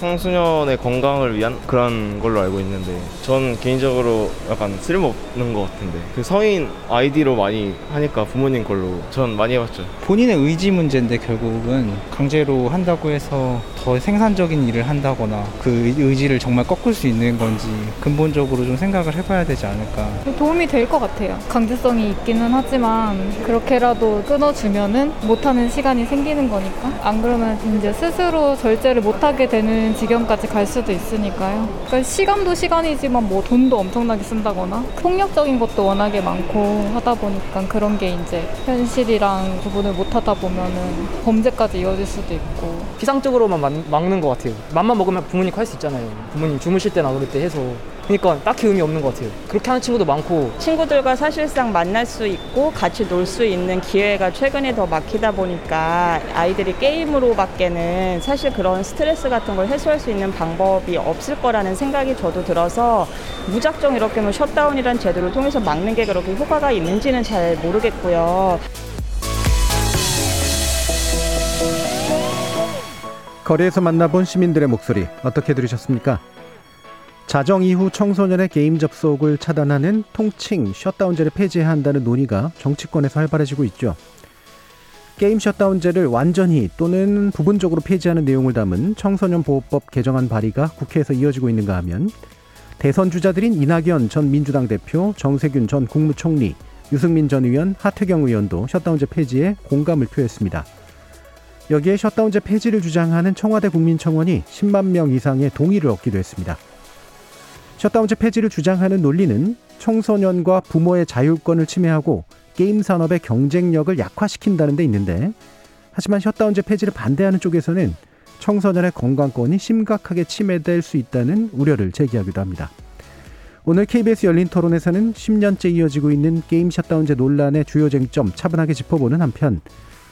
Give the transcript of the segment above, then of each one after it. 청소년의 건강을 위한 그런 걸로 알고 있는데, 전 개인적으로 약간 쓸모없는 것 같은데, 그 성인 아이디로 많이 하니까 부모님 걸로 전 많이 해봤죠. 본인의 의지 문제인데, 결국은 강제로 한다고 해서 더 생산적인 일을 한다거나 그 의지를 정말 꺾을 수 있는 건지 근본적으로 좀 생각을 해봐야 되지 않을까. 도움이 될 것 같아요. 강제성이 있기는 하지만 그렇게라도 끊어주면은 못하는 시간이 생기는 거니까, 안 그러면 이제 스스로 절제를 못하게 되는 지경까지 갈 수도 있으니까요. 그러니까 시간도 시간이지만 뭐 돈도 엄청나게 쓴다거나 폭력적인 것도 워낙에 많고 하다 보니까, 그런 게 이제 현실이랑 구분을 못 하다 보면은 범죄까지 이어질 수도 있고. 비상적으로만 막는 것 같아요. 맘만 먹으면 부모님 할 수 있잖아요. 부모님 주무실 때나 그럴 때 해서. 그러니까 딱히 의미 없는 것 같아요. 그렇게 하는 친구도 많고. 친구들과 사실상 만날 수 있고 같이 놀 수 있는 기회가 최근에 더 막히다 보니까, 아이들이 게임으로밖에는 사실 그런 스트레스 같은 걸 해소할 수 있는 방법이 없을 거라는 생각이 저도 들어서, 무작정 이렇게 뭐 셧다운이란 제도를 통해서 막는 게 그렇게 효과가 있는지는 잘 모르겠고요. 거리에서 만나본 시민들의 목소리 어떻게 들으셨습니까? 자정 이후 청소년의 게임 접속을 차단하는 통칭 셧다운제를 폐지해야 한다는 논의가 정치권에서 활발해지고 있죠. 게임 셧다운제를 완전히 또는 부분적으로 폐지하는 내용을 담은 청소년보호법 개정안 발의가 국회에서 이어지고 있는가 하면, 대선 주자들인 이낙연 전 민주당 대표, 정세균 전 국무총리, 유승민 전 의원, 하태경 의원도 셧다운제 폐지에 공감을 표했습니다. 여기에 셧다운제 폐지를 주장하는 청와대 국민청원이 10만 명 이상의 동의를 얻기도 했습니다. 셧다운제 폐지를 주장하는 논리는 청소년과 부모의 자율권을 침해하고 게임 산업의 경쟁력을 약화시킨다는 데 있는데, 하지만 셧다운제 폐지를 반대하는 쪽에서는 청소년의 건강권이 심각하게 침해될 수 있다는 우려를 제기하기도 합니다. 오늘 KBS 열린 토론에서는 10년째 이어지고 있는 게임 셧다운제 논란의 주요 쟁점 차분하게 짚어보는 한편,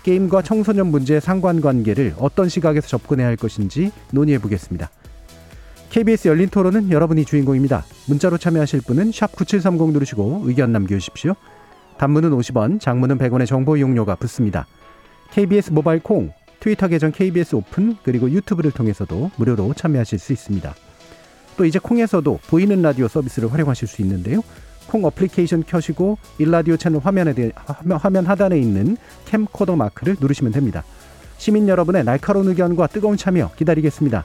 게임과 청소년 문제의 상관관계를 어떤 시각에서 접근해야 할 것인지 논의해보겠습니다. KBS 열린 토론은 여러분이 주인공입니다. 문자로 참여하실 분은 샵 9730 누르시고 의견 남겨주십시오. 단문은 50원, 장문은 100원의 정보 이용료가 붙습니다. KBS 모바일 콩, 트위터 계정 KBS 오픈, 그리고 유튜브를 통해서도 무료로 참여하실 수 있습니다. 또 이제 콩에서도 보이는 라디오 서비스를 활용하실 수 있는데요. 콩 어플리케이션 켜시고 일라디오 채널 화면 하단에 있는 캠코더 마크를 누르시면 됩니다. 시민 여러분의 날카로운 의견과 뜨거운 참여 기다리겠습니다.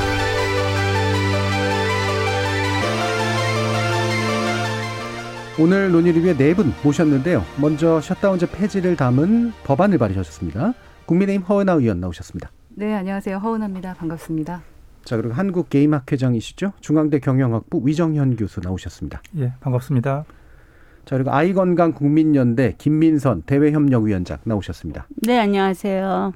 오늘 논의를 위해 네 분 모셨는데요. 먼저 셧다운제 폐지를 담은 법안을 발의하셨습니다. 국민의힘 허은아 의원 나오셨습니다. 네, 안녕하세요. 허은아입니다. 반갑습니다. 자, 그리고 한국게임학회장이시죠. 중앙대 경영학부 위정현 교수 나오셨습니다. 예, 반갑습니다. 자, 그리고 아이건강국민연대 김민선 대외협력위원장 나오셨습니다. 네, 안녕하세요.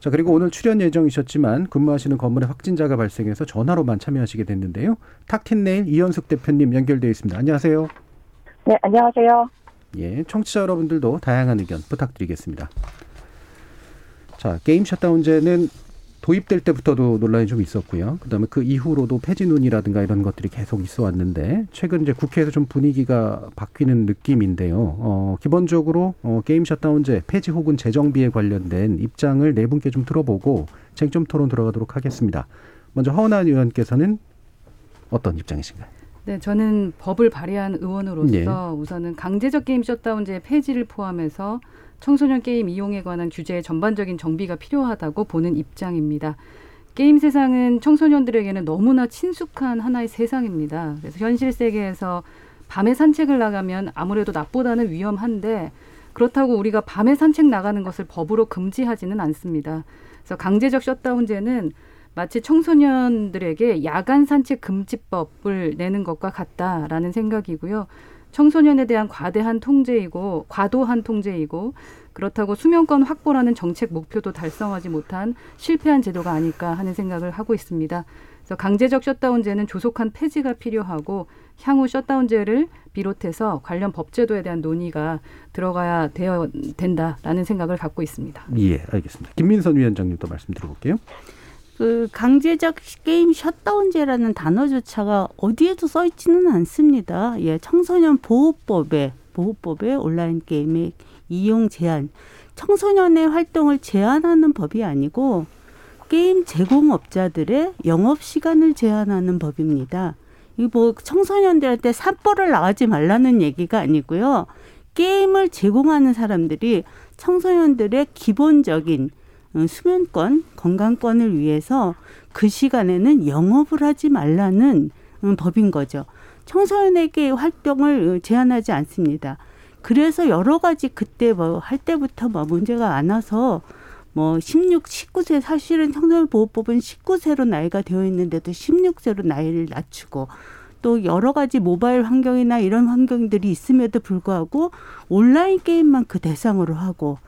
자, 그리고 오늘 출연 예정이셨지만 근무하시는 건물에 확진자가 발생해서 전화로만 참여하시게 됐는데요. 탁틴내일 이현숙 대표님 연결되어 있습니다. 안녕하세요. 네, 안녕하세요. 예, 청취자 여러분들도 다양한 의견 부탁드리겠습니다. 자, 게임 셧다운제는 도입될 때부터도 논란이 좀 있었고요. 그다음에 그 이후로도 폐지 논의라든가 이런 것들이 계속 있어 왔는데, 최근 이제 국회에서 좀 분위기가 바뀌는 느낌인데요. 기본적으로 게임 셧다운제 폐지 혹은 재정비에 관련된 입장을 네 분께 좀 들어보고 쟁점 토론 들어가도록 하겠습니다. 먼저 허은아 의원께서는 어떤 입장이신가요? 네, 저는 법을 발의한 의원으로서 우선은 강제적 게임 셧다운제 폐지를 포함해서 청소년 게임 이용에 관한 규제의 전반적인 정비가 필요하다고 보는 입장입니다. 게임 세상은 청소년들에게는 너무나 친숙한 하나의 세상입니다. 그래서 현실 세계에서 밤에 산책을 나가면 아무래도 낮보다는 위험한데, 그렇다고 우리가 밤에 산책 나가는 것을 법으로 금지하지는 않습니다. 그래서 강제적 셧다운제는 마치 청소년들에게 야간 산책 금지법을 내는 것과 같다라는 생각이고요. 청소년에 대한 과대한 통제이고 과도한 통제이고 그렇다고 수명권 확보라는 정책 목표도 달성하지 못한 실패한 제도가 아닐까 하는 생각을 하고 있습니다. 그래서 강제적 셧다운제는 조속한 폐지가 필요하고 향후 셧다운제를 비롯해서 관련 법제도에 대한 논의가 들어가야 된다라는 생각을 갖고 있습니다. 예, 알겠습니다. 김민선 위원장님도 말씀 들어볼게요. 그 강제적 게임 셧다운제라는 단어조차가 어디에도 써있지는 않습니다. 예, 청소년 보호법에 온라인 게임의 이용 제한, 청소년의 활동을 제한하는 법이 아니고 게임 제공업자들의 영업시간을 제한하는 법입니다. 이 뭐 청소년들한테 산벌을 나가지 말라는 얘기가 아니고요. 게임을 제공하는 사람들이 청소년들의 기본적인 수면권, 건강권을 위해서 그 시간에는 영업을 하지 말라는 법인 거죠. 청소년에게 활동을 제한하지 않습니다. 그래서 여러 가지 그때 뭐 할 때부터 뭐 문제가 안 와서 뭐 16, 19세 사실은 청소년보호법은 19세로 나이가 되어 있는데도 16세로 나이를 낮추고 또 여러 가지 모바일 환경이나 이런 환경들이 있음에도 불구하고 온라인 게임만 그 대상으로 하고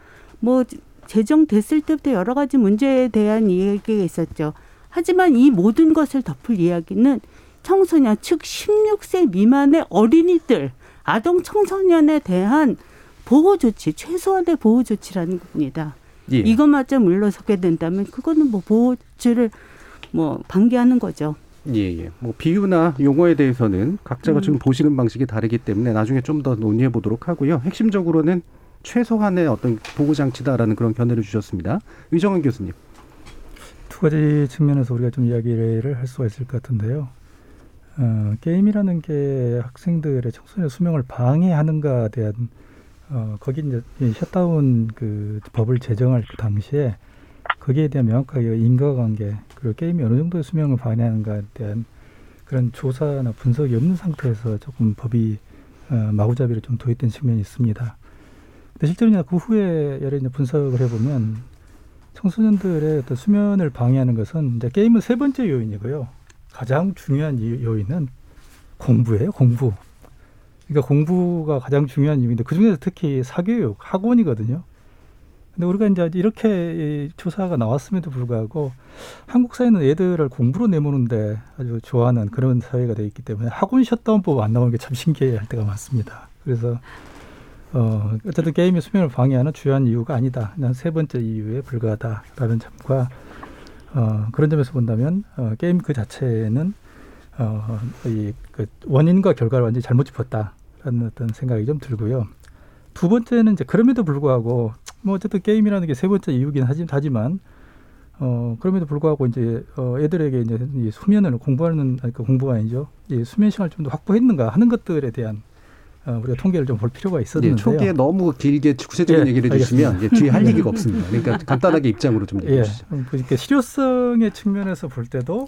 뭐 제정됐을 때부터 여러 가지 문제에 대한 이야기가 있었죠. 하지만 이 모든 것을 덮을 이야기는 청소년, 즉 16세 미만의 어린이들, 아동 청소년에 대한 보호 조치, 최소한의 보호 조치라는 겁니다. 예. 이것마저 물러서게 된다면 그거는 뭐 보호를 방기하는 거죠. 예. 뭐 비유나 용어에 대해서는 각자가 지금 보시는 방식이 다르기 때문에 나중에 좀 더 논의해 보도록 하고요. 핵심적으로는 최소한의 어떤 보호 장치다라는 그런 견해를 주셨습니다. 위정현 교수님. 두 가지 측면에서 우리가 좀 이야기를 할 수가 있을 것 같은데요. 게임이라는 게 학생들의 청소년 수명을 방해하는가에 대한 거기 이제 셧다운 그 법을 제정할 그 당시에 거기에 대한 명확하게 인과관계 그리고 게임이 어느 정도의 수명을 방해하는가에 대한 그런 조사나 분석이 없는 상태에서 조금 법이 마구잡이로 좀 도입된 측면이 있습니다. 근데 실제로 그 후에 여러 분석을 해보면 청소년들의 어떤 수면을 방해하는 것은 이제 게임은 세 번째 요인이고요. 가장 중요한 요인은 공부예요. 공부. 그러니까 공부가 가장 중요한 요인인데 그중에서 특히 사교육, 학원이거든요. 근데 우리가 이제 이렇게 조사가 나왔음에도 불구하고 한국 사회는 애들을 공부로 내모는데 아주 좋아하는 그런 사회가 되어 있기 때문에 학원 셧다운법 안 나오는 게 참 신기할 때가 많습니다. 그래서 어쨌든 게임이 수면을 방해하는 주요한 이유가 아니다. 그냥 세 번째 이유에 불과하다라는 점과 그런 점에서 본다면 게임 그 자체는 원인과 결과를 완전히 잘못 짚었다라는 어떤 생각이 좀 들고요. 두 번째는 이제 그럼에도 불구하고 어쨌든 게임이라는 게 세 번째 이유긴 하지만 그럼에도 불구하고 이제 애들에게 이제 이 수면을 공부가 아니죠. 이 수면 시간을 좀 더 확보했는가 하는 것들에 대한 우리가 통계를 좀 볼 필요가 있었는데요. 예, 초기에 너무 길게 구체적인 얘기를 해주시면 뒤에 할 얘기가 없습니다. 그러니까 간단하게 입장으로 좀 얘기해 주시죠. 그러니까 실효성의 측면에서 볼 때도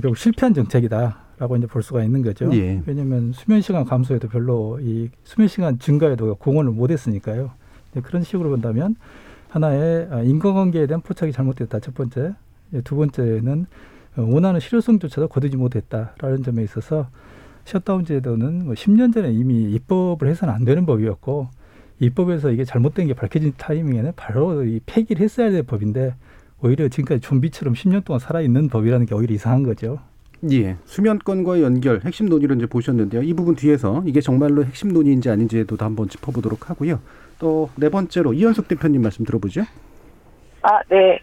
결국 실패한 정책이다라고 이제 볼 수가 있는 거죠. 예. 왜냐하면 수면 시간 감소에도 별로 이 수면 시간 증가에도 공헌을 못했으니까요. 그런 식으로 본다면 하나의 인과관계에 대한 포착이 잘못됐다. 첫 번째. 두 번째는 원하는 실효성조차도 거두지 못했다라는 점에 있어서 셧다운 제도는 10년 전에 이미 입법을 해서는 안 되는 법이었고 입법에서 이게 잘못된 게 밝혀진 타이밍에는 바로 이 폐기를 했어야 될 법인데 오히려 지금까지 좀비처럼 10년 동안 살아있는 법이라는 게 오히려 이상한 거죠. 예, 수면권과의 연결, 핵심 논의를 이제 보셨는데요. 이 부분 뒤에서 이게 정말로 핵심 논의인지 아닌지도 한번 짚어보도록 하고요. 또 네 번째로 이현숙 대표님 말씀 들어보죠. 네.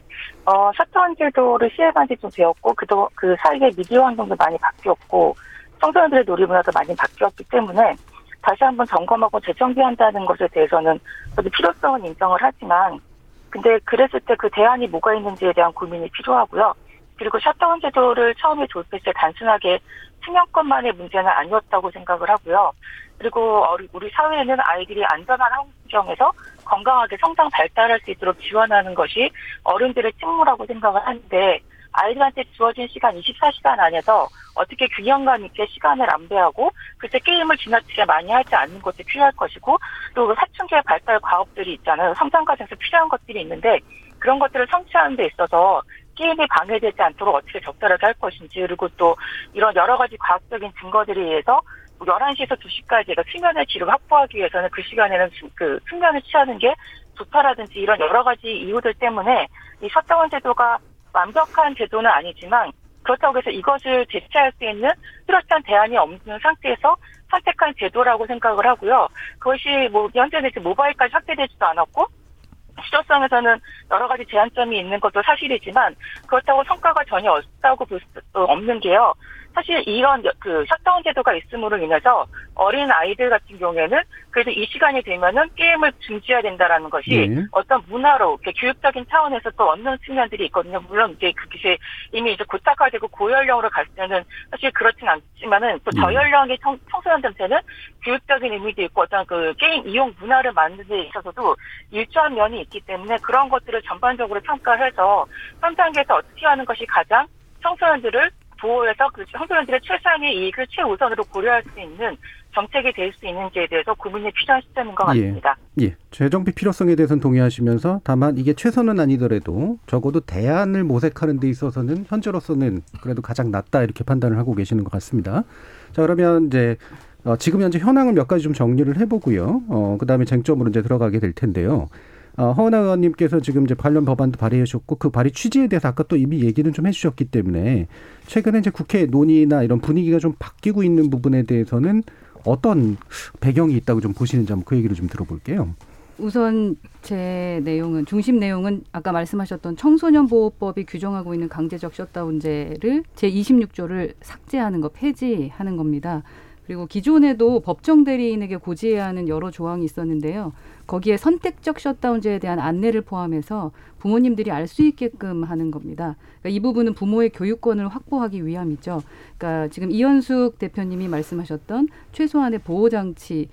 셧다운 제도를 시행한 지 좀 되었고 그 사이에 미디어 환경도 많이 바뀌었고 청소년들의 놀이 문화도 많이 바뀌었기 때문에 다시 한번 점검하고 재정비한다는 것에 대해서는 저도 필요성은 인정을 하지만 근데 그랬을 때 그 대안이 뭐가 있는지에 대한 고민이 필요하고요. 그리고 셧다운 제도를 처음에 도입했을 때 단순하게 수면권만의 문제는 아니었다고 생각을 하고요. 그리고 우리 사회에는 아이들이 안전한 환경에서 건강하게 성장 발달할 수 있도록 지원하는 것이 어른들의 책무라고 생각을 하는데 아이들한테 주어진 시간 24시간 안에서 어떻게 균형감 있게 시간을 안배하고 글쎄 게임을 지나치게 많이 하지 않는 것도 필요할 것이고 또 사춘기의 발달 과업들이 있잖아요. 성장 과정에서 필요한 것들이 있는데 그런 것들을 성취하는 데 있어서 게임이 방해되지 않도록 어떻게 적절하게 할 것인지 그리고 또 이런 여러 가지 과학적인 증거들에 의해서 11시에서 2시까지가 수면의 질을 확보하기 위해서는 그 시간에는 그 숙면을 취하는 게 좋다라든지 이런 여러 가지 이유들 때문에 이 셧다운 제도가 완벽한 제도는 아니지만 그렇다고 해서 이것을 대체할 수 있는 뚜렷한 대안이 없는 상태에서 선택한 제도라고 생각을 하고요. 그것이 뭐 현재는 지금 모바일까지 확대되지도 않았고 실효성에서는 여러 가지 제한점이 있는 것도 사실이지만 그렇다고 성과가 전혀 없다고 볼 수 없는 게요. 사실 이런 그 셧다운 제도가 있음으로 인해서 어린 아이들 같은 경우에는 그래도 이 시간이 되면은 게임을 중지해야 된다라는 것이 어떤 문화로 이렇게 교육적인 차원에서 또 얻는 측면들이 있거든요. 물론 이제 그게 이미 이제 고착화되고 고연령으로 갈 때는 사실 그렇진 않지만은 또 저연령의 청소년들한테는 교육적인 의미도 있고 어떤 그 게임 이용 문화를 만드는 데 있어서도 일조한 면이 있기 때문에 그런 것들을 전반적으로 평가해서 현 단계에서 어떻게 하는 것이 가장 청소년들을 보호해서 그 청소년들의 최상의 이익을 최우선으로 고려할 수 있는 정책이 될 수 있는지에 대해서 고민이 필요한 시점인 것 같습니다. 예, 재정비 필요성에 대해서는 동의하시면서 다만 이게 최선은 아니더라도 적어도 대안을 모색하는 데 있어서는 현재로서는 그래도 가장 낫다 이렇게 판단을 하고 계시는 것 같습니다. 자, 그러면 이제 지금 현재 현황을 몇 가지 좀 정리를 해보고요. 그다음에 쟁점으로 이제 들어가게 될 텐데요. 허은아 의원님께서 지금 이제 관련 법안도 발의해 주셨고 그 발의 취지에 대해서 아까 또 이미 얘기는 좀 해주셨기 때문에 최근에 이제 국회 논의나 이런 분위기가 좀 바뀌고 있는 부분에 대해서는 어떤 배경이 있다고 좀 보시는지 한번 그 얘기를 좀 들어볼게요. 우선 제 내용은 중심 내용은 아까 말씀하셨던 청소년보호법이 규정하고 있는 강제적 셧다운제를 제26조를 삭제하는 거 폐지하는 겁니다. 그리고 기존에도 법정 대리인에게 고지해야 하는 여러 조항이 있었는데요. 거기에 선택적 셧다운제에 대한 안내를 포함해서 부모님들이 알 수 있게끔 하는 겁니다. 그러니까 이 부분은 부모의 교육권을 확보하기 위함이죠. 그러니까 지금 이현숙 대표님이 말씀하셨던 최소한의 보호장치를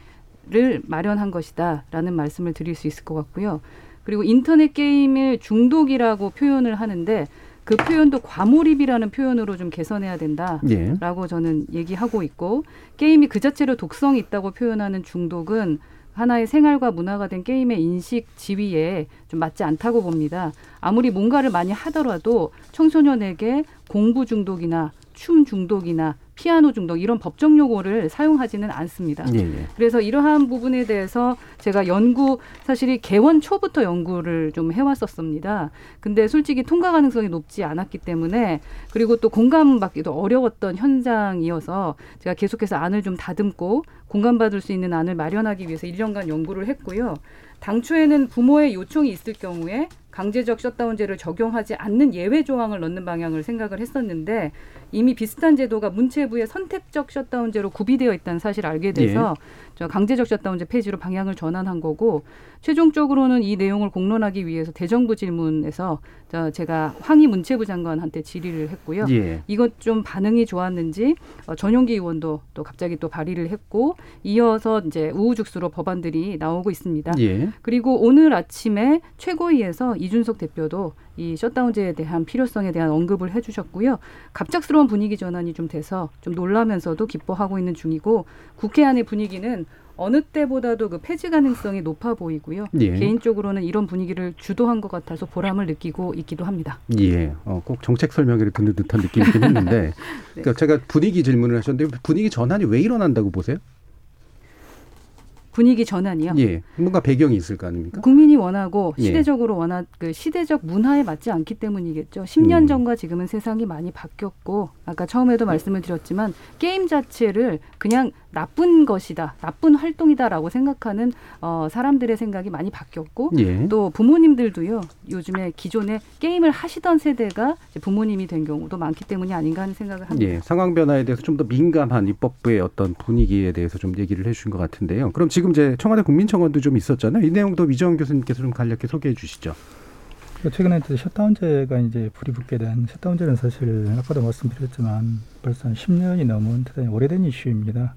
마련한 것이다라는 말씀을 드릴 수 있을 것 같고요. 그리고 인터넷 게임을 중독이라고 표현을 하는데 그 표현도 과몰입이라는 표현으로 좀 개선해야 된다라고 저는 얘기하고 있고 게임이 그 자체로 독성이 있다고 표현하는 중독은 하나의 생활과 문화가 된 게임의 인식 지위에 좀 맞지 않다고 봅니다. 아무리 뭔가를 많이 하더라도 청소년에게 공부 중독이나 춤 중독이나 피아노 중독 이런 법적 용어를 사용하지는 않습니다. 예. 그래서 이러한 부분에 대해서 제가 사실 개원 초부터 연구를 좀 해왔었습니다. 근데 솔직히 통과 가능성이 높지 않았기 때문에 그리고 또 공감받기도 어려웠던 현장이어서 제가 계속해서 안을 좀 다듬고 공감받을 수 있는 안을 마련하기 위해서 1년간 연구를 했고요. 당초에는 부모의 요청이 있을 경우에 강제적 셧다운제를 적용하지 않는 예외 조항을 넣는 방향을 생각을 했었는데 이미 비슷한 제도가 문체부의 선택적 셧다운제로 구비되어 있다는 사실을 알게 돼서 강제적 셧다운제 폐지로 방향을 전환한 거고 최종적으로는 이 내용을 공론하기 위해서 대정부 질문에서 제가 황희 문체부 장관한테 질의를 했고요. 이것 좀 반응이 좋았는지 전용기 의원도 또 갑자기 또 발의를 했고 이어서 이제 우후죽순으로 법안들이 나오고 있습니다. 그리고 오늘 아침에 최고위에서 이준석 대표도 이 셧다운제에 대한 필요성에 대한 언급을 해주셨고요. 갑작스러운 분위기 전환이 좀 돼서 좀 놀라면서도 기뻐하고 있는 중이고 국회 안의 분위기는 어느 때보다도 그 폐지 가능성이 높아 보이고요. 개인적으로는 이런 분위기를 주도한 것 같아서 보람을 느끼고 있기도 합니다. 예, 꼭 정책 설명회를 듣는 듯한 느낌이긴 했는데 그러니까 제가 분위기 질문을 하셨는데 분위기 전환이 왜 일어난다고 보세요? 분위기 전환이요. 예, 뭔가 배경이 있을 거 아닙니까? 국민이 원하고 시대적으로 그 시대적 문화에 맞지 않기 때문이겠죠. 10년 전과 지금은 세상이 많이 바뀌었고 아까 처음에도 말씀을 드렸지만 게임 자체를 그냥 나쁜 것이다, 나쁜 활동이다라고 생각하는 사람들의 생각이 많이 바뀌었고 또 부모님들도요. 요즘에 기존에 게임을 하시던 세대가 이제 부모님이 된 경우도 많기 때문이 아닌가 하는 생각을 합니다. 예, 상황 변화에 대해서 좀 더 민감한 입법부의 어떤 분위기에 대해서 좀 얘기를 해주신 것 같은데요. 그럼 지금 이제 청와대 국민청원도 좀 있었잖아요. 이 내용도 위정현 교수님께서 좀 간략히 소개해 주시죠. 최근에 셧다운제가 이제 불이 붙게 된 셧다운제는 사실 아까도 말씀드렸지만 벌써 한 10년이 넘은 대단히 오래된 이슈입니다.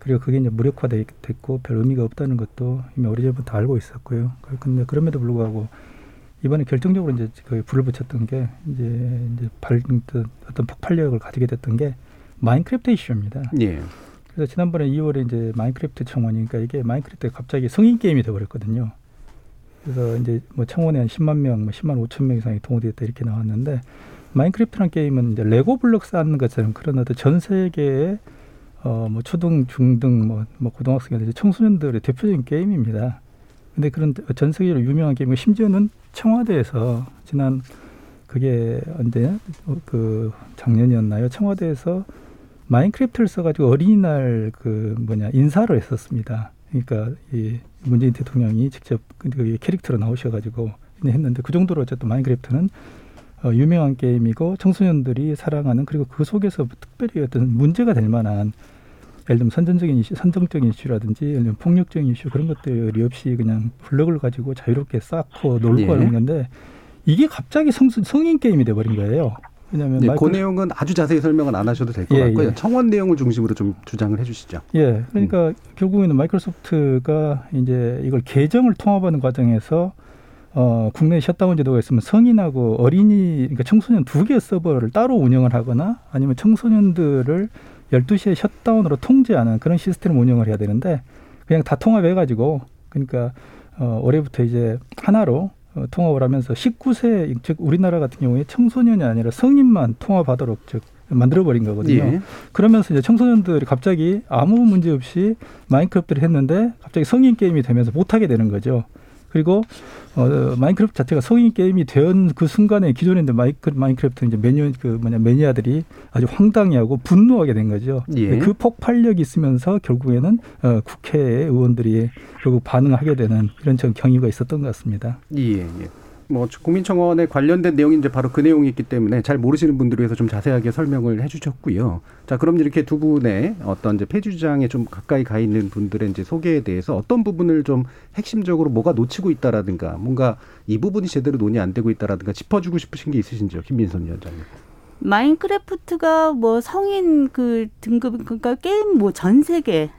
그리고 그게 이제 무력화됐고 별 의미가 없다는 것도 이미 오래전부터 알고 있었고요. 그런데 그럼에도 불구하고 이번에 결정적으로 이제 거의 불을 붙였던 게 이제 어떤 폭발력을 가지게 됐던 게 마인크래프트 이슈입니다. 예. 그래서 지난번에 2월에 이제 마인크래프트 청원이니까 이게 마인크래프트가 갑자기 성인 게임이 되어버렸거든요. 그래서 이제 뭐 청원에 한 10만 명, 뭐 10만 5천 명 이상이 동원됐다 이렇게 나왔는데 마인크래프트라는 게임은 이제 레고 블록 쌓는 것처럼 그런 어떤 전 세계의 뭐 초등, 중등, 뭐 고등학생들, 청소년들의 대표적인 게임입니다. 근데 그런 전 세계로 유명한 게임이고, 심지어는 청와대에서 지난 그게 언제 그 작년이었나요? 청와대에서 마인크래프트를 써가지고 어린이날 그 인사를 했었습니다. 그러니까 이 문재인 대통령이 직접 그 캐릭터로 나오셔가지고 했는데, 그 정도로 어쨌든 마인크래프트는 유명한 게임이고 청소년들이 사랑하는, 그리고 그 속에서 특별히 어떤 문제가 될 만한, 예를 들면 선전적인 이슈, 선정적인 이슈라든지, 예를 들면 폭력적인 이슈, 그런 것들이 없이 그냥 블럭을 가지고 자유롭게 쌓고 놀고 하는 건데, 이게 갑자기 성인 게임이 돼버린 거예요. 왜냐하면 그 내용은 아주 자세히 설명은 안 하셔도 될 것 같고요. 청원 내용을 중심으로 좀 주장을 해주시죠. 예, 그러니까 결국에는 마이크로소프트가 이제 이걸 계정을 통합하는 과정에서 국내 셧다운 제도가 있으면 성인하고 어린이, 그러니까 청소년 두 개의 서버를 따로 운영을 하거나, 아니면 청소년들을 12시에 셧다운으로 통제하는 그런 시스템을 운영을 해야 되는데, 그냥 다 통합해가지고, 그러니까 올해부터 이제 하나로 통합을 하면서 19세, 즉 우리나라 같은 경우에 청소년이 아니라 성인만 통합하도록 즉 만들어버린 거거든요. 예. 그러면서 이제 청소년들이 갑자기 아무 문제 없이 마인크래프트를 했는데 갑자기 성인 게임이 되면서 못하게 되는 거죠. 그리고 마인크래프트 자체가 성인 게임이 된 그 순간에 기존에 마인크래프트 이제 매니아들이 아주 황당해하고 분노하게 된 거죠. 예. 그 폭발력이 있으면서 결국에는 국회의 의원들이 결국 반응하게 되는 이런 경위가 있었던 것 같습니다. 예, 예. 뭐 국민청원에 관련된 내용이 이제 바로 그 내용이 있기 때문에 잘 모르시는 분들을 위해서 좀 자세하게 설명을 해주셨고요. 자, 그럼 이렇게 두 분의 어떤 이제 페이지 주장에 좀 가까이 가 있는 분들의 이제 소개에 대해서 어떤 부분을 좀 핵심적으로 뭐가 놓치고 있다라든가, 뭔가 이 부분이 제대로 논의 안 되고 있다라든가 짚어주고 싶으신 게 있으신지요, 김민선 위원장님. 마인크래프트가 뭐 성인 그 등급, 그러니까 게임 뭐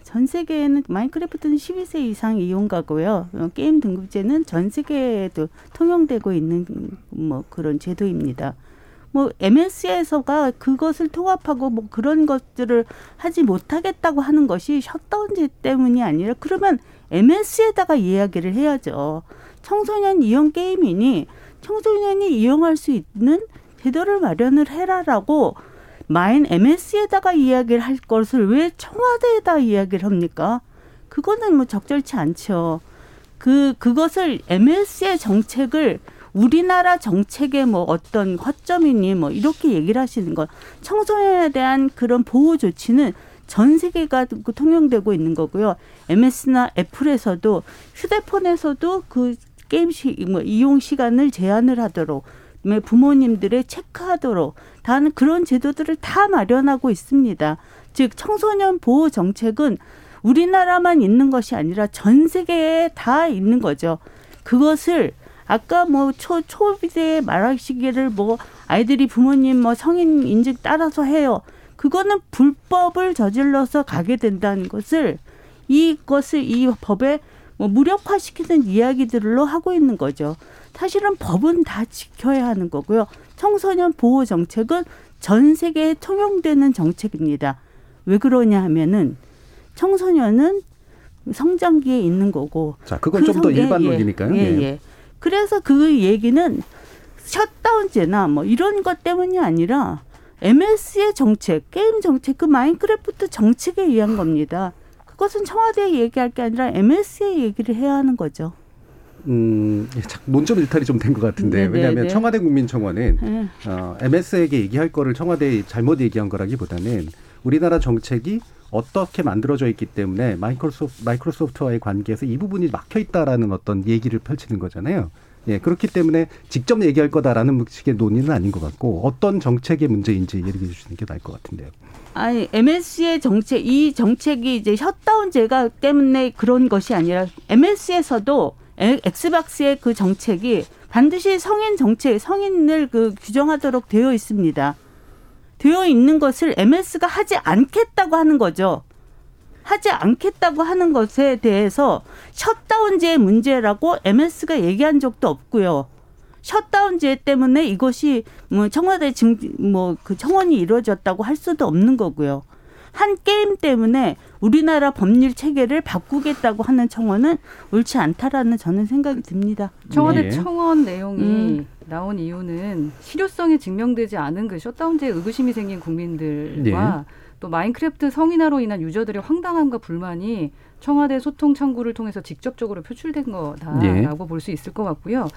전 세계에는 마인크래프트는 12세 이상 이용가고요. 게임 등급제는 전 세계에도 통용되고 있는 뭐 그런 제도입니다. 뭐 MS에서가 그것을 통합하고 뭐 그런 것들을 하지 못하겠다고 하는 것이 셧다운제 때문이 아니라, 그러면 MS에다가 이야기를 해야죠. 청소년 이용 게임이니 청소년이 이용할 수 있는 제도를 마련을 해라라고 MS에다가 이야기를 할 것을 왜 청와대에다 이야기를 합니까? 그거는 뭐 적절치 않죠. 그것을 MS의 정책을 우리나라 정책의 뭐 어떤 허점이니 뭐 이렇게 얘기를 하시는 것. 청소년에 대한 그런 보호 조치는 전 세계가 통용되고 있는 거고요. MS나 애플에서도 휴대폰에서도 그 게임 이용 시간을 제한을 하도록, 부모님들의 체크하도록 단 그런 제도들을 다 마련하고 있습니다. 즉 청소년 보호 정책은 우리나라만 있는 것이 아니라 전 세계에 다 있는 거죠. 그것을 아까 뭐 초비대에 말하시기를 뭐 아이들이 부모님 뭐 성인 인증 따라서 해요. 그거는 불법을 저질러서 가게 된다는 것을, 이것을 이 법에 뭐 무력화시키는 이야기들로 하고 있는 거죠. 사실은 법은 다 지켜야 하는 거고요. 청소년 보호 정책은 전 세계에 통용되는 정책입니다. 왜 그러냐 하면은 청소년은 성장기에 있는 거고. 자, 그건 좀 더 일반론이니까요. 예. 그래서 그 얘기는 셧다운제나 뭐 이런 것 때문이 아니라 MS의 정책, 게임 정책, 그 마인크래프트 정책에 의한 겁니다. 그것은 청와대에 얘기할 게 아니라 MS의 얘기를 해야 하는 거죠. 논점 일탈이 좀 된 것 같은데. 네네네. 왜냐하면 청와대 국민청원은 MS에게 얘기할 거를 청와대에 잘못 얘기한 거라기보다는 우리나라 정책이 어떻게 만들어져 있기 때문에 마이크로소프트와의 관계에서 이 부분이 막혀있다라는 어떤 얘기를 펼치는 거잖아요. 예, 그렇기 때문에 직접 얘기할 거다라는 식의 논의는 아닌 것 같고, 어떤 정책의 문제인지 얘기해 주시는 게 나을 것 같은데요. 아니, MS의 정책, 이 정책이 이제 셧다운제가 때문에 그런 것이 아니라 MS에서도 엑스박스의 그 정책이 반드시 성인 정책, 성인을 그 규정하도록 되어 있습니다. 되어 있는 것을 MS가 하지 않겠다고 하는 거죠. 하지 않겠다고 하는 것에 대해서 셧다운제의 문제라고 MS가 얘기한 적도 없고요. 셧다운제 때문에 이것이 뭐 청와대 그 청원이 이루어졌다고 할 수도 없는 거고요. 한 게임 때문에 우리나라 법률 체계를 바꾸겠다고 하는 청원은 옳지 않다라는 저는 생각이 듭니다. 청와대 청원 내용이 나온 이유는 실효성이 증명되지 않은 그 셧다운제에 의구심이 생긴 국민들과 또 마인크래프트 성인화로 인한 유저들의 황당함과 불만이 청와대 소통 창구를 통해서 직접적으로 표출된 거다라고 볼 수 있을 것 같고요.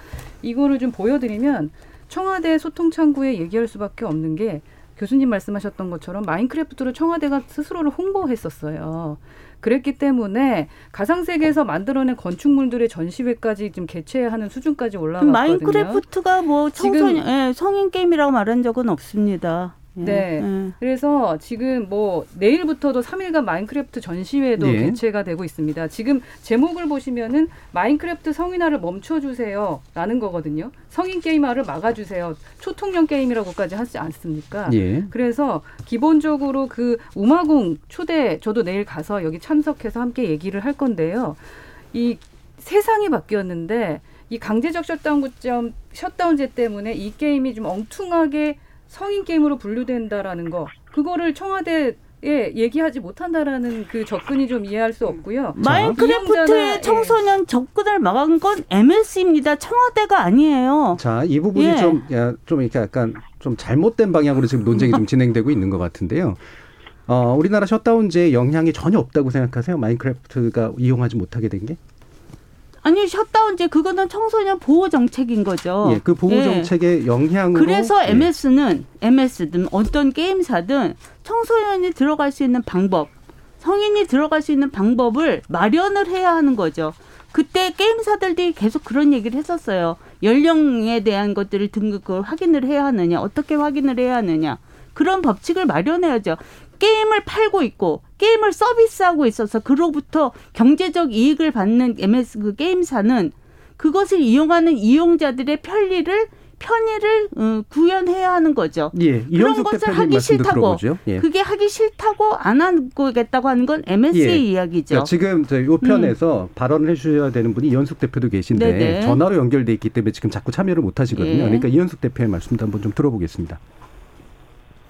이거를 좀 보여드리면 청와대 소통 창구에 얘기할 수밖에 없는 게 교수님 말씀하셨던 것처럼 마인크래프트로 청와대가 스스로를 홍보했었어요. 그랬기 때문에 가상세계에서 만들어낸 건축물들의 전시회까지 지금 개최하는 수준까지 올라왔거든요. 마인크래프트가 뭐 성인 게임이라고 말한 적은 없습니다. 네. 그래서 지금 뭐 내일부터도 3일간 마인크래프트 전시회도 개최가 되고 있습니다. 지금 제목을 보시면은 마인크래프트 성인화를 멈춰주세요라는 거거든요. 성인 게임화를 막아주세요. 초통령 게임이라고까지 하지 않습니까? 예. 그래서 기본적으로 그 우마공 초대 저도 내일 가서 여기 참석해서 함께 얘기를 할 건데요. 이 세상이 바뀌었는데 이 강제적 셧다운제 때문에 이 게임이 좀 엉뚱하게 성인 게임으로 분류된다라는 거, 그거를 청와대에 얘기하지 못한다라는 그 접근이 좀 이해할 수 없고요. 마인크래프트의 청소년 접근을 막은 건 MS입니다. 청와대가 아니에요. 자, 이 부분이 좀 이렇게 약간 좀 잘못된 방향으로 지금 논쟁이 좀 진행되고 있는 것 같은데요. 우리나라 셧다운제의 영향이 전혀 없다고 생각하세요? 마인크래프트가 이용하지 못하게 된 게? 아니, 셧다운제 그거는 청소년 보호 정책인 거죠. 예, 그 보호 정책의 영향으로. 그래서 MS든 어떤 게임사든 청소년이 들어갈 수 있는 방법, 성인이 들어갈 수 있는 방법을 마련을 해야 하는 거죠. 그때 게임사들이 계속 그런 얘기를 했었어요. 연령에 대한 것들을 등급을 확인을 해야 하느냐, 어떻게 확인을 해야 하느냐. 그런 법칙을 마련해야죠. 게임을 팔고 있고 게임을 서비스하고 있어서 그로부터 경제적 이익을 받는 MS 그 게임사는 그것을 이용하는 이용자들의 편의를 구현해야 하는 거죠. 예, 그런 것을 하기 싫다고, 그게 하기 싫다고 안 하겠다고 하는 건 MS의 이야기죠. 그러니까 지금 저희 이 편에서 발언을 해주셔야 되는 분이 이현숙 대표도 계신데 전화로 연결돼 있기 때문에 지금 자꾸 참여를 못 하시거든요. 그러니까 이현숙 대표의 말씀도 한번 좀 들어보겠습니다.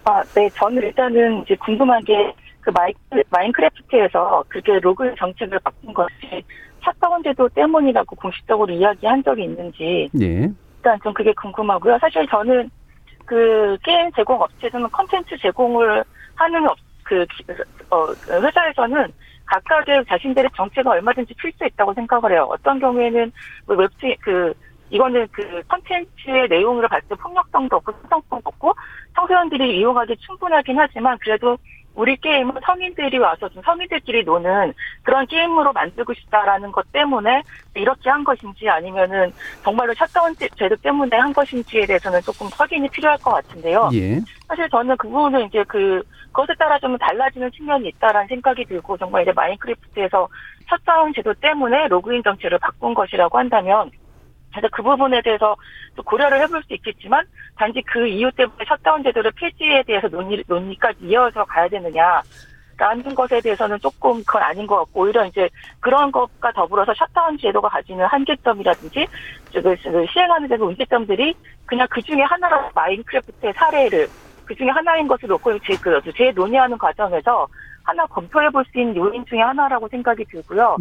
아, 네, 저는 일단은 이제 궁금한 게 그 마인크래프트에서 그렇게 로그 정책을 바꾼 것이 샷다운 제도 때문이라고 공식적으로 이야기한 적이 있는지 일단 좀 그게 궁금하고요. 사실 저는 그 게임 제공 업체에서는 컨텐츠 제공을 하는 회사에서는 각각의 자신들의 정체가 얼마든지 필수있다고 생각을 해요. 어떤 경우에는 웹툰 이거는 그 컨텐츠의 내용으로 봤을 때 폭력성도 없고 수성성도 없고 청소년들이 이용하기 충분하긴 하지만 그래도 우리 게임은 성인들이 와서 좀 성인들끼리 노는 그런 게임으로 만들고 싶다라는 것 때문에 이렇게 한 것인지 아니면은 정말로 샷다운 제도 때문에 한 것인지에 대해서는 조금 확인이 필요할 것 같은데요. 사실 저는 그 부분은 이제 그것에 따라 좀 달라지는 측면이 있다라는 생각이 들고 정말 이제 마인크래프트에서 샷다운 제도 때문에 로그인 정책를 바꾼 것이라고 한다면 그래서 그 부분에 대해서 고려를 해볼 수 있겠지만 단지 그 이유 때문에 셧다운 제도를 폐지에 대해서 논의까지 이어서 가야 되느냐라는 것에 대해서는 조금 그건 아닌 것 같고 오히려 이제 그런 것과 더불어서 셧다운 제도가 가지는 한계점이라든지 시행하는 데서 문제점들이 그냥 그중에 하나라서 마인크래프트의 사례를 그중에 하나인 것을 놓고 재논의하는 과정에서 하나 검토해볼 수 있는 요인 중에 하나라고 생각이 들고요.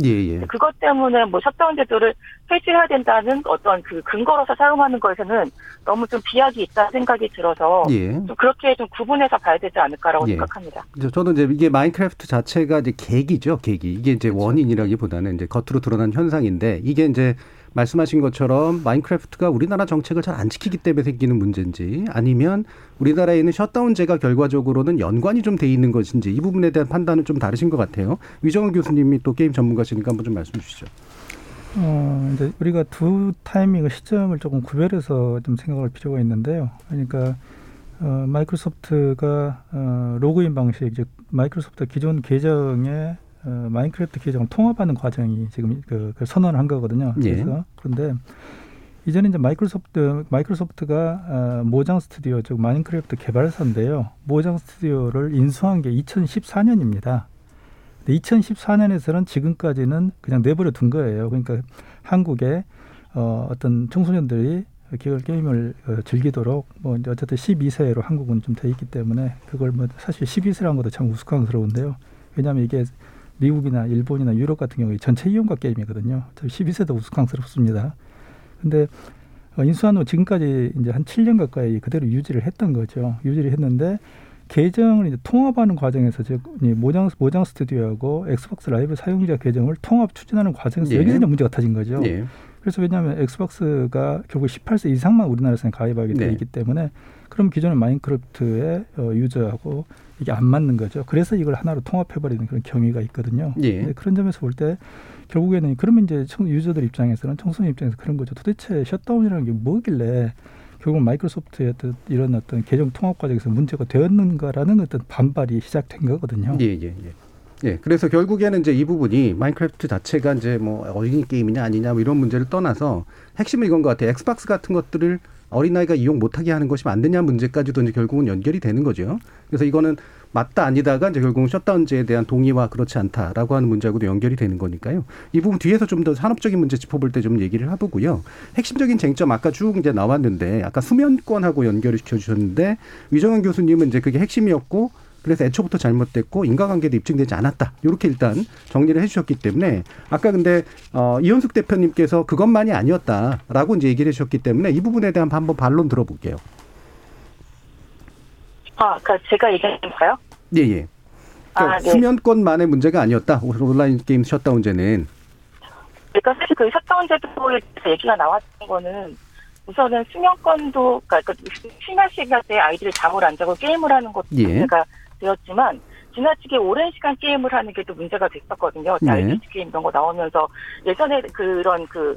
그것 때문에 뭐 셧다운 제도를 폐지해야 된다는 어떤 그 근거로서 사용하는 거에서는 너무 좀 비약이 있다는 생각이 들어서 좀 그렇게 좀 구분해서 봐야 되지 않을까라고 생각합니다. 저는 이제 이게 마인크래프트 자체가 이제 계기죠, 계기. 이게 이제 원인이라기보다는 이제 겉으로 드러난 현상인데 이게 이제 말씀하신 것처럼 마인크래프트가 우리나라 정책을 잘 안 지키기 때문에 생기는 문제인지 아니면 우리나라에 있는 셧다운제가 결과적으로는 연관이 좀 돼 있는 것인지 이 부분에 대한 판단은 좀 다르신 것 같아요. 위정현 교수님이 또 게임 전문가시니까 한번 좀 말씀 주시죠. 이제 우리가 두 타이밍의 시점을 조금 구별해서 좀 생각할 필요가 있는데요. 그러니까 마이크로소프트가 로그인 방식, 이제 마이크로소프트 기존 계정에 마인크래프트 계정을 통합하는 과정이 지금 그 선언을 한 거거든요. 그래서 그런데 이전에 이제 마이크로소프트가 모장 스튜디오 즉 마인크래프트 개발사인데요. 모장 스튜디오를 인수한 게 2014년입니다. 근데 2014년에서는 지금까지는 그냥 내버려 둔 거예요. 그러니까 한국의 어떤 청소년들이 게임을 즐기도록 뭐 이제 어쨌든 12세로 한국은 좀 돼 있기 때문에 그걸 뭐 사실 12세라는 것도 참 우스꽝스러운데요. 왜냐하면 이게 미국이나 일본이나 유럽 같은 경우에 전체 이용과 게임이거든요. 12세도 우스꽝스럽습니다. 그런데 인수한 후 지금까지 이제 한 7년 가까이 그대로 유지를 했던 거죠. 유지를 했는데 계정을 이제 통합하는 과정에서, 즉 모장 스튜디오하고 엑스박스 라이브 사용자 계정을 통합 추진하는 과정에서 예. 여기서 이제 문제가 터진 거죠. 예. 그래서 왜냐하면 엑스박스가 결국 18세 이상만 우리나라에서는 가입하게 돼 네. 있기 때문에 그럼 기존의 마인크래프트의 유저하고 이게 안 맞는 거죠. 그래서 이걸 하나로 통합해버리는 그런 경위가 있거든요. 예. 그런 점에서 볼 때 결국에는 그러면 이제 유저들 입장에서는 청소년 입장에서 그런 거죠. 도대체 셧다운이라는 게 뭐길래 결국 마이크로소프트의 이런 어떤 계정 통합 과정에서 문제가 되었는가라는 어떤 반발이 시작된 거거든요. 예예예. 예. 그래서 결국에는 이제 이 부분이 마인크래프트 자체가 이제 뭐 어린이 게임이냐 아니냐 뭐 이런 문제를 떠나서 핵심은 이건 것 같아요. 엑스박스 같은 것들을 어린아이가 이용 못하게 하는 것이 맞느냐 문제까지도 이제 결국은 연결이 되는 거죠. 그래서 이거는 맞다 아니다가 이제 결국은 셧다운제에 대한 동의와 그렇지 않다라고 하는 문제하고도 연결이 되는 거니까요. 이 부분 뒤에서 좀 더 산업적인 문제 짚어볼 때 좀 얘기를 해보고요. 핵심적인 쟁점 아까 쭉 이제 나왔는데 아까 수면권하고 연결을 시켜주셨는데 위정현 교수님은 이제 그게 핵심이었고 그래서 애초부터 잘못됐고 인과관계도 입증되지 않았다. 이렇게 일단 정리를 해주셨기 때문에 아까 근데 이현숙 대표님께서 그것만이 아니었다라고 이제 얘기를 해주셨기 때문에 이 부분에 대한 한번 반론 들어볼게요. 아까 제가 얘기한 거요? 예예. 그러니까 네. 수면권만의 문제가 아니었다. 온라인 게임 셧다운제는. 그러니까 사실 그 셧다운제도에 대해서 얘기가 나왔던 거는 우선은 수면권도 그러니까 심할 시간대에 아이들이 잠을 안 자고 게임을 하는 것도 문제가 되었지만 지나치게 오랜 시간 게임을 하는 게 또 문제가 됐었거든요. 네. RPG 게임 이런 거 나오면서 예전에 그런 그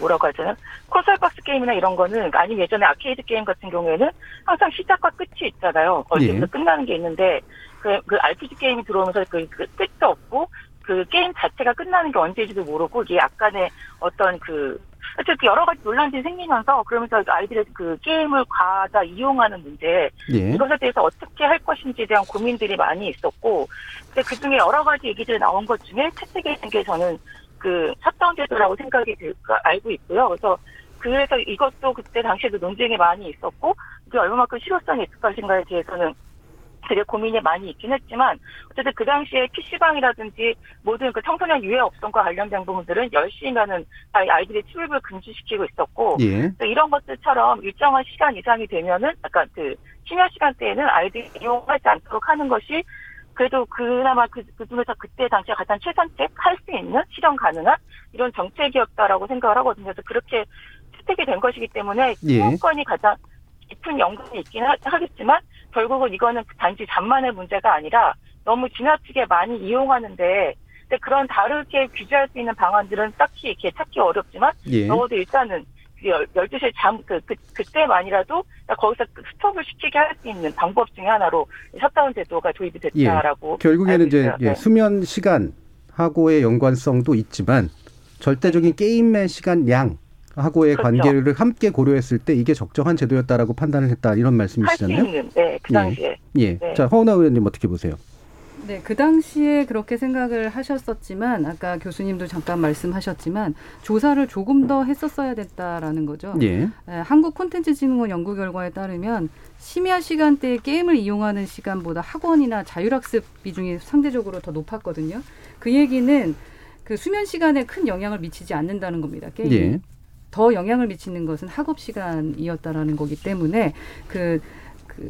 뭐라고 하잖아요. 콘솔박스 게임이나 이런 거는 아니면 예전에 아케이드 게임 같은 경우에는 항상 시작과 끝이 있잖아요. 어디서 예. 끝나는 게 있는데 그 RPG 게임이 들어오면서 그 끝도 없고 그 게임 자체가 끝나는 게 언제인지도 모르고 이게 약간의 어떤 어쨌든 여러 가지 논란들이 생기면서 그러면서 아이들의 그 게임을 과다 이용하는 문제 예. 이것에 대해서 어떻게 할 것인지에 대한 고민들이 많이 있었고 근데 그중에 여러 가지 얘기들이 나온 것 중에 채택에 있는 게 저는 그 셧다운제도라고 생각이 알고 있고요. 그래서 이것도 그때 당시에도 논쟁이 많이 있었고 이게 얼마만큼 실효성이 있을 것인가에 대해서는 되게 고민이 많이 있긴 했지만 어쨌든 그 당시에 PC방이라든지 모든 그 청소년 유해 업종과 관련된 부분들은 열심히 하는 아이들의 출입을 금지시키고 있었고 예. 이런 것들처럼 일정한 시간 이상이 되면은 약간 그 심야 시간대에는 아이들이 이용하지 않도록 하는 것이 그래도 그나마 그 중에서 그때 당시에 가장 최선책 할 수 있는 실현 가능한 이런 정책이었다라고 생각을 하거든요. 그래서 그렇게 채택이 된 것이기 때문에 수권이 예. 가장 깊은 연관이 있긴 하겠지만 결국은 이거는 단지 잠만의 문제가 아니라 너무 지나치게 많이 이용하는데 근데 그런 다르게 규제할 수 있는 방안들은 딱히 이렇게 찾기 어렵지만 예. 적어도 일단은 12시에 그때만이라도 거기서 스톱을 시키게 할 수 있는 방법 중에 하나로 셧다운 제도가 도입이 됐다라고 예. 결국에는 이제 예. 수면 시간하고의 연관성도 있지만 절대적인 게임의 시간 양 하고의 그렇죠. 관계를 함께 고려했을 때 이게 적정한 제도였다라고 판단을 했다 이런 말씀이시잖아요. 할 수 있는, 네, 그 당시에. 예. 네. 자, 허은아 의원님 어떻게 보세요? 네, 그 당시에 그렇게 생각을 하셨었지만 아까 교수님도 잠깐 말씀하셨지만 조사를 조금 더 했었어야 됐다라는 거죠. 예. 한국 콘텐츠 진흥원 연구 결과에 따르면 심야 시간대에 게임을 이용하는 시간보다 학원이나 자율학습 비중이 상대적으로 더 높았거든요. 그 얘기는 그 수면 시간에 큰 영향을 미치지 않는다는 겁니다. 게임이. 예. 더 영향을 미치는 것은 학업 시간이었다라는 거기 때문에 그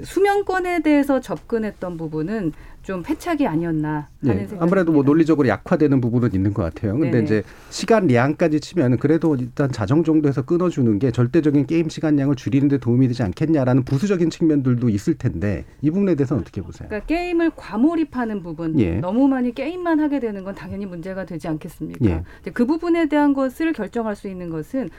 수면권에 대해서 접근했던 부분은 좀 패착이 아니었나 하는 네, 생각이 아무래도 뭐 논리적으로 약화되는 부분은 있는 것 같아요. 그런데 이제 시간량까지 치면 그래도 일단 자정 정도에서 끊어주는 게 절대적인 게임 시간량을 줄이는 데 도움이 되지 않겠냐라는 부수적인 측면들도 있을 텐데 이 부분에 대해서는 어떻게 보세요? 그러니까 게임을 과몰입하는 부분, 예. 너무 많이 게임만 하게 되는 건 당연히 문제가 되지 않겠습니까? 예. 근데 그 부분에 대한 것을 결정할 수 있는 것은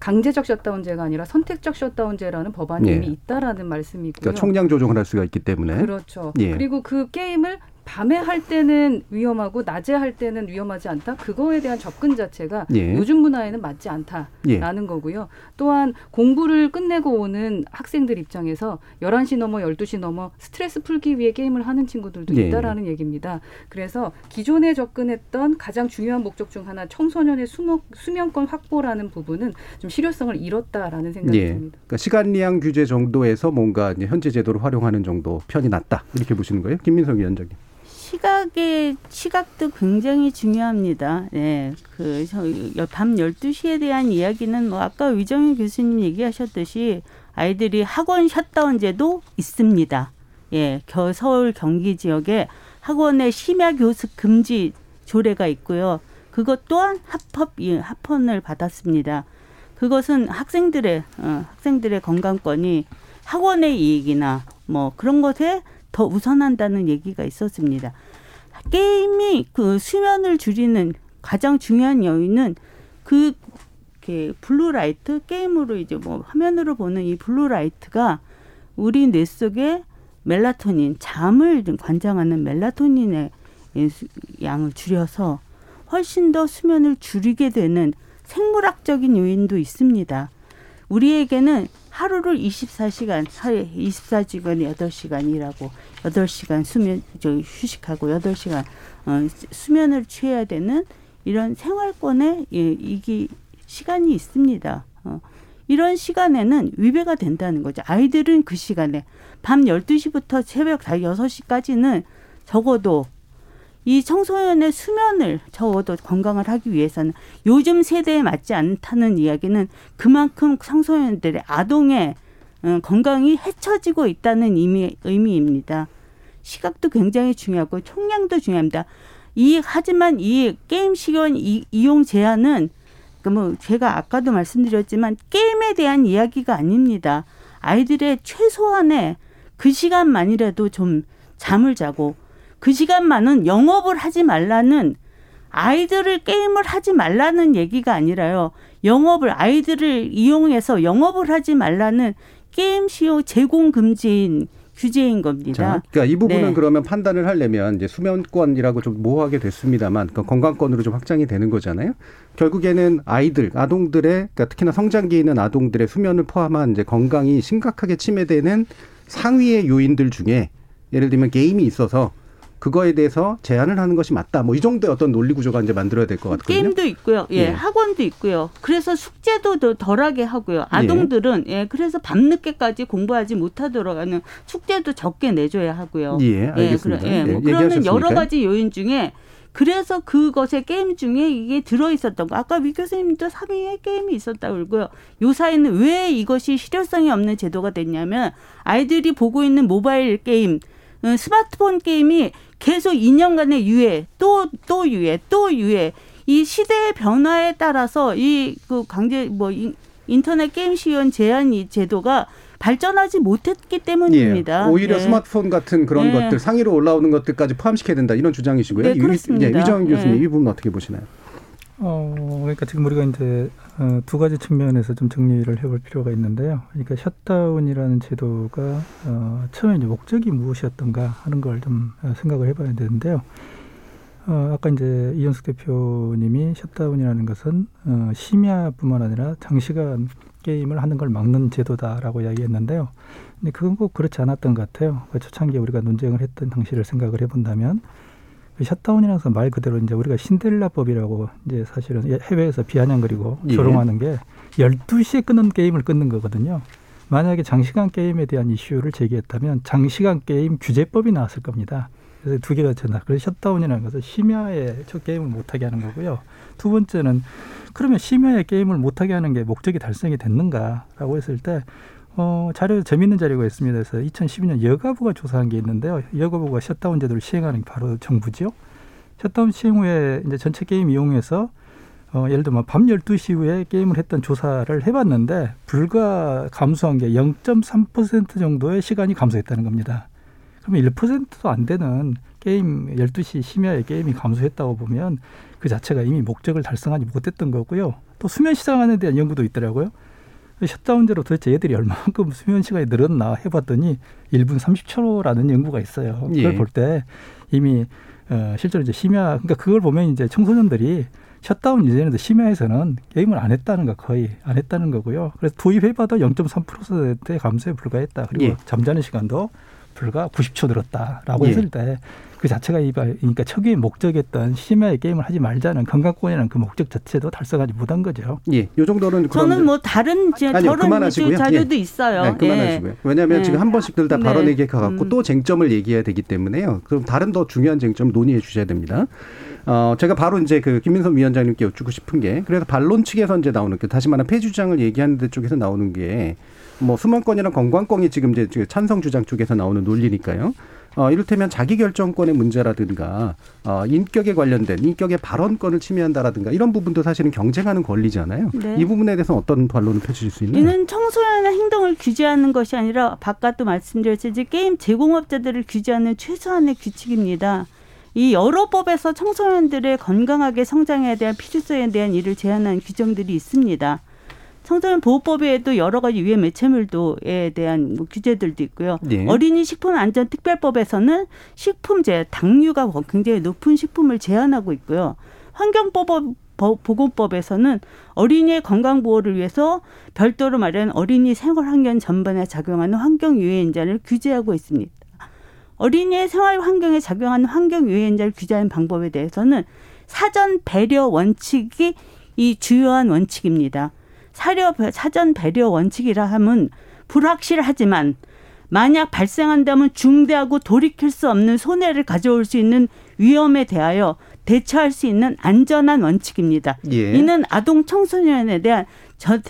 강제적 셧다운제가 아니라 선택적 셧다운제라는 법안이 이미 있다라는 말씀이고요. 그러니까 총량 조정을 할 수가 있기 때문에. 그렇죠. 예. 그리고 그 게임을 밤에 할 때는 위험하고 낮에 할 때는 위험하지 않다. 그거에 대한 접근 자체가 요즘 문화에는 맞지 않다라는 거고요. 또한 공부를 끝내고 오는 학생들 입장에서 11시 넘어 12시 넘어 스트레스 풀기 위해 게임을 하는 친구들도 있다라는 얘기입니다. 그래서 기존에 접근했던 가장 중요한 목적 중 하나 청소년의 수면권 확보라는 부분은 좀 실효성을 잃었다라는 생각이 듭니다. 그러니까 시간량 규제 정도에서 뭔가 이제 현재 제도를 활용하는 정도 편이 낫다. 이렇게 보시는 거예요? 김민석 위원장님. 시각도 굉장히 중요합니다. 네, 밤 12시에 대한 이야기는 뭐 아까 위정현 교수님 얘기하셨듯이 아이들이 학원 셧다운제도 있습니다. 예, 서울 경기 지역에 학원의 심야 교습 금지 조례가 있고요. 그것 또한 합헌을 받았습니다. 그것은 학생들의 건강권이 학원의 이익이나 뭐 그런 것에 더 우선한다는 얘기가 있었습니다. 게임이 그 수면을 줄이는 가장 중요한 요인은 그 블루라이트, 게임으로 이제 뭐 화면으로 보는 이 블루라이트가 우리 뇌 속에 멜라토닌, 잠을 관장하는 멜라토닌의 양을 줄여서 훨씬 더 수면을 줄이게 되는 생물학적인 요인도 있습니다. 우리에게는 하루를 24시간에 8시간 일하고 8시간 휴식하고 8시간 수면을 취해야 되는 이런 생활권의 이기 시간이 있습니다. 이런 시간에는 위배가 된다는 거죠. 아이들은 그 시간에 밤 12시부터 새벽 6시까지는 적어도 이 청소년의 수면을 적어도 건강을 하기 위해서는 요즘 세대에 맞지 않다는 이야기는 그만큼 청소년들의 아동의 건강이 헤쳐지고 있다는 의미입니다. 시각도 굉장히 중요하고 총량도 중요합니다. 하지만 이 게임 시간 이용 제한은 제가 아까도 말씀드렸지만 게임에 대한 이야기가 아닙니다. 아이들의 최소한의 그 시간만이라도 좀 잠을 자고 그 시간만은 영업을 하지 말라는, 아이들을 게임을 하지 말라는 얘기가 아니라요. 아이들을 이용해서 영업을 하지 말라는 게임 시용 제공 금지인 규제인 겁니다. 자, 그러니까 이 부분은 그러면 판단을 하려면 이제 수면권이라고 좀 모호하게 됐습니다만 그러니까 건강권으로 좀 확장이 되는 거잖아요. 결국에는 아동들의 그러니까 특히나 성장기에 있는 아동들의 수면을 포함한 이제 건강이 심각하게 침해되는 상위의 요인들 중에 예를 들면 게임이 있어서 그거에 대해서 제한을 하는 것이 맞다. 뭐 이 정도의 어떤 논리 구조가 이제 만들어야 될 것 같거든요. 게임도 있고요. 예, 학원도 있고요. 그래서 숙제도 더 덜하게 하고요. 아동들은 그래서 밤늦게까지 공부하지 못하도록 하는 숙제도 적게 내줘야 하고요. 예, 알겠습니다. 그러는 여러 가지 요인 중에 그래서 그것의 게임 중에 이게 들어 있었던 거. 아까 위 교수님도 3위의 게임이 있었다고 그러고요. 요사이는 왜 이것이 실효성이 없는 제도가 됐냐면 아이들이 보고 있는 모바일 게임, 스마트폰 게임이 계속 2년간의 유예, 또 유예. 이 시대의 변화에 따라서 인터넷 게임 시연 제한 이 제도가 발전하지 못했기 때문입니다. 예, 오히려 스마트폰 같은 그런 것들, 상위로 올라오는 것들까지 포함시켜야 된다. 이런 주장이시고요. 네, 그렇습니다. 위정현 교수님, 이 부분 어떻게 보시나요? 그러니까 지금 우리가 이제 두 가지 측면에서 좀 정리를 해볼 필요가 있는데요. 그러니까 셧다운이라는 제도가 처음에 이제 목적이 무엇이었던가 하는 걸 좀 생각을 해봐야 되는데요. 아까 이제 이현숙 대표님이 셧다운이라는 것은 심야뿐만 아니라 장시간 게임을 하는 걸 막는 제도다라고 이야기했는데요. 근데 그건 꼭 그렇지 않았던 것 같아요. 그러니까 초창기에 우리가 논쟁을 했던 당시를 생각을 해본다면. 셧다운이라는 것은 말 그대로 이제 우리가 신데렐라법이라고 이제 사실은 해외에서 비아냥거리고 조롱하는 게 12시에 끄는 게임을 끊는 거거든요. 만약에 장시간 게임에 대한 이슈를 제기했다면 장시간 게임 규제법이 나왔을 겁니다. 그래서 두 개가 전화. 그래서 셧다운이라는 것은 심야에 게임을 못하게 하는 거고요. 두 번째는 그러면 심야에 게임을 못하게 하는 게 목적이 달성이 됐는가라고 했을 때 자료, 재미있는 자료가 있습니다. 그래서 2012년 여가부가 조사한 게 있는데요. 여가부가 셧다운 제도를 시행하는 게 바로 정부죠. 셧다운 시행 후에 이제 전체 게임 이용해서 예를 들면 밤 12시 후에 게임을 했던 조사를 해봤는데 불과 감소한 게 0.3% 정도의 시간이 감소했다는 겁니다. 그러면 1%도 안 되는 게임 12시 심야에 게임이 감소했다고 보면 그 자체가 이미 목적을 달성하지 못했던 거고요. 또 수면 시장에 대한 연구도 있더라고요. 셧다운제로 도대체 얘들이 얼마만큼 수면 시간이 늘었나 해봤더니 1분 30초라는 연구가 있어요. 그걸 볼 때 이미 실제로 이제 심야, 그러니까 그걸 보면 이제 청소년들이 셧다운 이전에도 심야에서는 게임을 안 했다는 거, 거의 안 했다는 거고요. 그래서 도입해봐도 0.3%의 감소에 불과했다. 그리고 잠자는 시간도 불과 90초 늘었다라고 했을 때 그 자체가 그러니까 초기의 목적이었던 심야의 게임을 하지 말자는 건강권이라는 그 목적 자체도 달성하지 못한 거죠. 예, 요 정도는 저는 뭐 다른 그만하시고요. 자료도 있어요. 네, 그만하시고요. 왜냐하면 지금 한 번씩들 다 발언의 게 가갖고 또 쟁점을 얘기해야 되기 때문에요. 그럼 다른 더 중요한 쟁점 논의해 주셔야 됩니다. 제가 바로 이제 그 김민선 위원장님께 여쭙고 싶은 게, 그래서 반론 측에서 이제 나오는 그 다시 말하면 폐지 주장을 얘기하는 데 쪽에서 나오는 게 뭐 수면권이랑 건강권이 지금 이제 찬성 주장 쪽에서 나오는 논리니까요. 이를테면 자기 결정권의 문제라든가 인격에 관련된 인격의 발언권을 침해한다라든가 이런 부분도 사실은 경쟁하는 권리잖아요. 네. 이 부분에 대해서 어떤 반론을 펼칠 수 있나요? 이는 청소년의 행동을 규제하는 것이 아니라 바깥도 말씀드렸듯이 게임 제공업자들을 규제하는 최소한의 규칙입니다. 이 여러 법에서 청소년들의 건강하게 성장에 대한 필요성에 대한 이를 제한한 규정들이 있습니다. 청소년 보호법에도 여러 가지 유해 매체물도에 대한 뭐 규제들도 있고요. 네. 어린이 식품안전특별법에서는 식품제, 당류가 굉장히 높은 식품을 제한하고 있고요. 환경보건법에서는 어린이의 건강보호를 위해서 별도로 마련한 어린이 생활환경 전반에 작용하는 환경유해인자를 규제하고 있습니다. 어린이의 생활환경에 작용하는 환경유해인자를 규제하는 방법에 대해서는 사전 배려 원칙이 이 주요한 원칙입니다. 사전 배려 원칙이라 하면 불확실하지만 만약 발생한다면 중대하고 돌이킬 수 없는 손해를 가져올 수 있는 위험에 대하여 대처할 수 있는 안전한 원칙입니다. 예. 이는 아동 청소년에 대한 전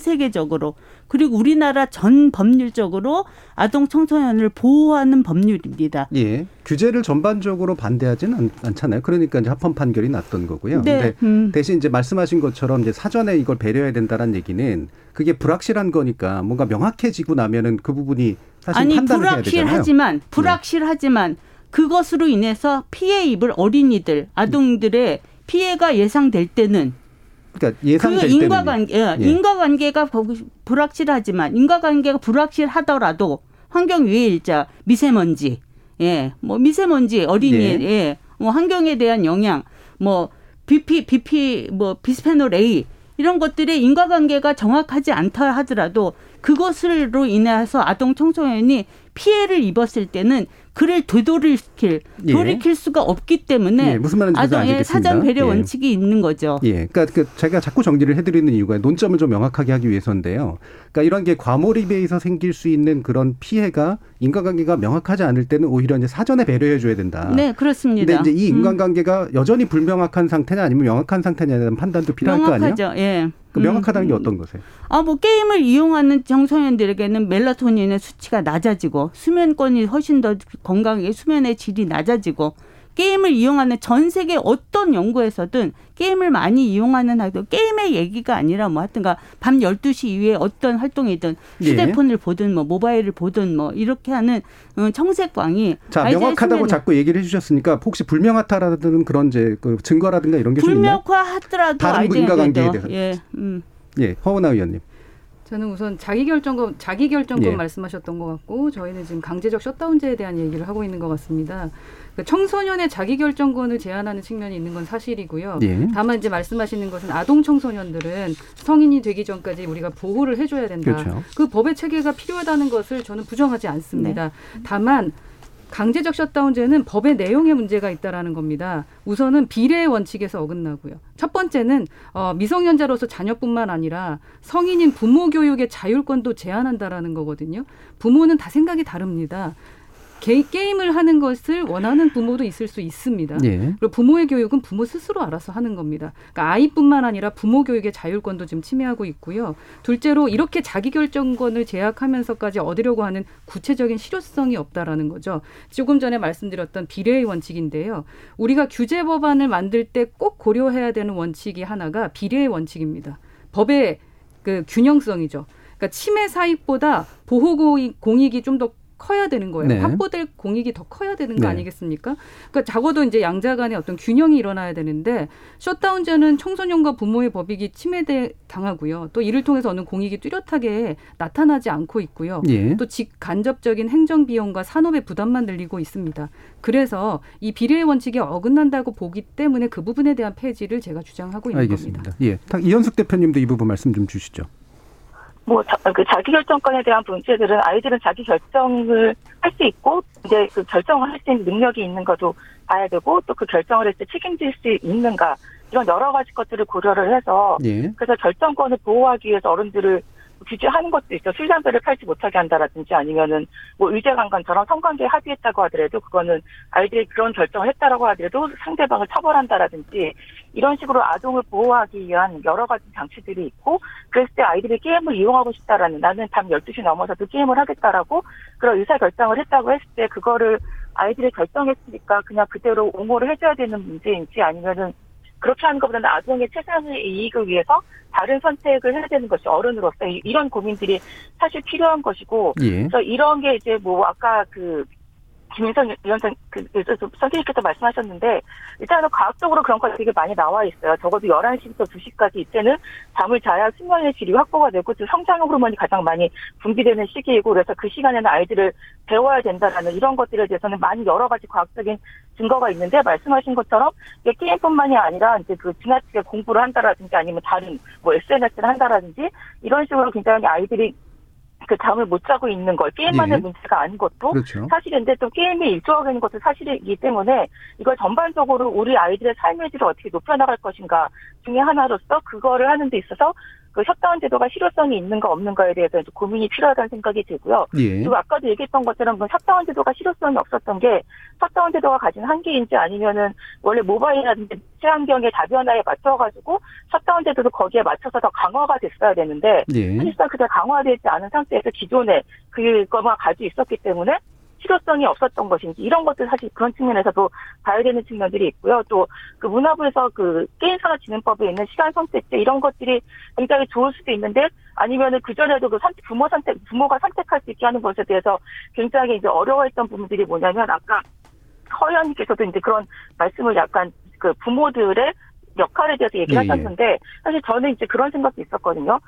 세계적으로 그리고 우리나라 전 법률적으로 아동 청소년을 보호하는 법률입니다. 예. 규제를 전반적으로 반대하지는 않잖아요. 그러니까 이제 합헌 판결이 났던 거고요. 네. 근데 대신 이제 말씀하신 것처럼 이제 사전에 이걸 배려해야 된다는 얘기는 그게 불확실한 거니까 뭔가 명확해지고 나면은 그 부분이 사실 판단을 해야 되잖아요. 불확실하지만 그것으로 인해서 피해 입을 어린이들, 아동들의 피해가 예상될 때는 그러니까 예상될 때는 인과관계가 불확실하지만 인과관계가 불확실하더라도 환경유해일자, 미세먼지, 미세먼지 어린이의 환경에 대한 영향, BP, 비스페놀 A 이런 것들의 인과관계가 정확하지 않다 하더라도 그것으로 인해서 아동 청소년이 피해를 입었을 때는 그를 돌이킬 수가 없기 때문에 무슨 말인지 알겠습니다. 사전 배려 원칙이 있는 거죠. 예, 그러니까 제가 자꾸 정리를 해드리는 이유가 논점을 좀 명확하게 하기 위해서인데요. 그러니까 이런 게 과몰입에 있어 생길 수 있는 그런 피해가 인과관계가 명확하지 않을 때는 오히려 이제 사전에 배려해줘야 된다. 네, 그렇습니다. 근데 이제 이 인과관계가 여전히 불명확한 상태냐 아니면 명확한 상태냐에 대한 판단도 필요할 거 아니에요? 명확하죠. 예. 명확하다는 게 어떤 거세요? 게임을 이용하는 청소년들에게는 멜라토닌의 수치가 낮아지고 수면권이 훨씬 더 건강하게 수면의 질이 낮아지고 게임을 이용하는 전 세계 어떤 연구에서든 게임을 많이 이용하는 활동, 게임의 얘기가 아니라 밤 12시 이후에 어떤 활동이든 휴대폰을 보든 모바일을 보든 이렇게 하는 청색광이 명확하다고 자꾸 얘기를 해주셨으니까 혹시 불명확하다라는 그런 이제 그 증거라든가 이런 게 좀 있나요? 불명확하더라도 다른 인과관계에 대해서. 허은아 의원님. 저는 우선 자기 결정권 말씀하셨던 것 같고 저희는 지금 강제적 셧다운제에 대한 얘기를 하고 있는 것 같습니다. 청소년의 자기 결정권을 제한하는 측면이 있는 건 사실이고요. 예. 다만 이제 말씀하시는 것은 아동 청소년들은 성인이 되기 전까지 우리가 보호를 해줘야 된다. 그렇죠. 그 법의 체계가 필요하다는 것을 저는 부정하지 않습니다. 네. 다만 강제적 셧다운제는 법의 내용에 문제가 있다라는 겁니다. 우선은 비례의 원칙에서 어긋나고요. 첫 번째는 미성년자로서 자녀뿐만 아니라 성인인 부모 교육의 자율권도 제한한다라는 거거든요. 부모는 다 생각이 다릅니다. 게임을 하는 것을 원하는 부모도 있을 수 있습니다. 예. 그리고 부모의 교육은 부모 스스로 알아서 하는 겁니다. 그러니까 아이뿐만 아니라 부모 교육의 자율권도 지금 침해하고 있고요. 둘째로 이렇게 자기결정권을 제약하면서까지 얻으려고 하는 구체적인 실효성이 없다라는 거죠. 조금 전에 말씀드렸던 비례의 원칙인데요. 우리가 규제 법안을 만들 때 꼭 고려해야 되는 원칙이 하나가 비례의 원칙입니다. 법의 그 균형성이죠. 그러니까 침해 사익보다 보호 공익이 좀 더 커야 되는 거예요. 네. 확보될 공익이 더 커야 되는 거 아니겠습니까? 그러니까 적어도 이제 양자 간의 어떤 균형이 일어나야 되는데 셧다운제는 청소년과 부모의 법익이 침해당하고요. 또 이를 통해서 얻는 공익이 뚜렷하게 나타나지 않고 있고요. 예. 또 직간접적인 행정비용과 산업의 부담만 늘리고 있습니다. 그래서 이 비례의 원칙에 어긋난다고 보기 때문에 그 부분에 대한 폐지를 제가 주장하고 있는 겁니다. 알겠습니다. 예. 이현숙 대표님도 이 부분 말씀 좀 주시죠. 그 자기결정권에 대한 문제들은 아이들은 자기 결정을 할 수 있고, 이제 그 결정을 할 수 있는 능력이 있는 것도 봐야 되고, 또 그 결정을 했을 때 책임질 수 있는가, 이런 여러 가지 것들을 고려를 해서, 그래서 결정권을 보호하기 위해서 어른들을 규제하는 것도 있어. 술, 담배를 팔지 못하게 한다라든지 아니면은 뭐 의제 강간처럼 성관계에 합의했다고 하더라도 그거는 아이들이 그런 결정을 했다라고 하더라도 상대방을 처벌한다라든지 이런 식으로 아동을 보호하기 위한 여러 가지 장치들이 있고 그랬을 때 아이들이 게임을 이용하고 싶다라는 나는 밤 12시 넘어서도 게임을 하겠다라고 그런 의사결정을 했다고 했을 때 그거를 아이들이 결정했으니까 그냥 그대로 옹호를 해줘야 되는 문제인지 아니면은 그렇게 하는 것보다는 아동의 최상의 이익을 위해서 다른 선택을 해야 되는 것이 어른으로서 이런 고민들이 사실 필요한 것이고, 예. 그래서 이런 게 이제 뭐 아까 그 김민선 위원장 선생님께서 말씀하셨는데 일단은 과학적으로 그런 것들이 되게 많이 나와 있어요. 적어도 11시부터 2시까지 이때는 잠을 자야 수면의 질이 확보가 되고 성장 호르몬이 가장 많이 분비되는 시기이고 그래서 그 시간에는 아이들을 배워야 된다라는 이런 것들에 대해서는 많이 여러 가지 과학적인 증거가 있는데 말씀하신 것처럼 이게 게임뿐만이 아니라 이제 그 지나치게 공부를 한다라든지 아니면 다른 뭐 SNS를 한다라든지 이런 식으로 굉장히 아이들이 그 잠을 못 자고 있는 걸 게임만의 예. 문제가 아닌 것도 그렇죠. 사실인데 또 게임이 일조하는 것도 사실이기 때문에 이걸 전반적으로 우리 아이들의 삶의 질을 어떻게 높여나갈 것인가 중에 하나로서 그거를 하는 데 있어서 그 셧다운 제도가 실효성이 있는가 없는가에 대해서 이제 고민이 필요하다는 생각이 들고요. 예. 그리고 아까도 얘기했던 것처럼 그 셧다운 제도가 실효성이 없었던 게 셧다운 제도가 가진 한계인지 아니면은 원래 모바일이라든지 환경의 다변화에 맞춰가지고 셧다운 제도도 거기에 맞춰서 더 강화가 됐어야 되는데 예. 사실상 그게 강화되지 않은 상태에서 기존에 그거만 가지고 있었기 때문에 실효성이 없었던 것인지 이런 것들 사실 그런 측면에서도 봐야 되는 측면들이 있고요. 또 그 문화부에서 그 게임산업진흥법에 있는 시간 선택제 이런 것들이 굉장히 좋을 수도 있는데 아니면은 그전에도 그 부모가 선택할 수 있게 하는 것에 대해서 굉장히 이제 어려워했던 부분들이 뭐냐면 아까 허연님께서도 이제 그런 말씀을 약간 그 부모들의 역할에 대해서 얘기하셨는데 예. 사실 저는 이제 그런 생각도 있었거든요.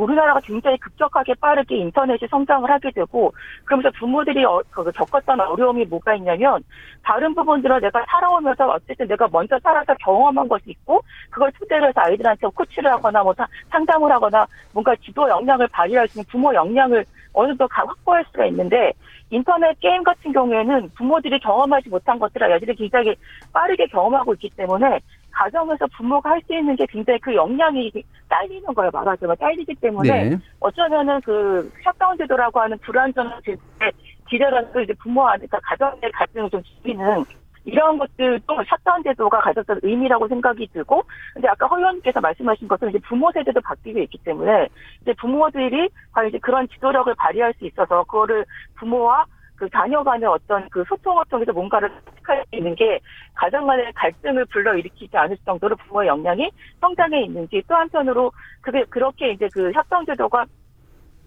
우리나라가 굉장히 급격하게 빠르게 인터넷이 성장을 하게 되고 그러면서 부모들이 겪었던 어려움이 뭐가 있냐면 다른 부분들은 내가 살아오면서 어쨌든 내가 먼저 살아서 경험한 것이 있고 그걸 토대로 해서 아이들한테 코치를 하거나 뭐 상담을 하거나 뭔가 지도 역량을 발휘할 수 있는 부모 역량을 어느 정도 확보할 수가 있는데 인터넷 게임 같은 경우에는 부모들이 경험하지 못한 것들을 아이들이 굉장히 빠르게 경험하고 있기 때문에 가정에서 부모가 할 수 있는 게 굉장히 그 역량이 딸리는 거예요. 말하자면 딸리기 때문에 네. 어쩌면은 그 셧다운 제도라고 하는 불안전한 제도의 기대라는 걸 이제 부모한테 가정의 갈등을 좀 줄이는 이런 것들도 셧다운 제도가 가졌던 의미라고 생각이 들고, 근데 아까 허위원님께서 말씀하신 것은 이제 부모 세대도 바뀌고 있기 때문에 이제 부모들이 과연 이제 그런 지도력을 발휘할 수 있어서 그거를 부모와 그 자녀 간의 어떤 그 소통을 통해서 뭔가를 선택할 수 있는 게 가정 간의 갈등을 불러일으키지 않을 정도로 부모의 역량이 성장해 있는지 또 한편으로 그게 그렇게 이제 그 협동 제도가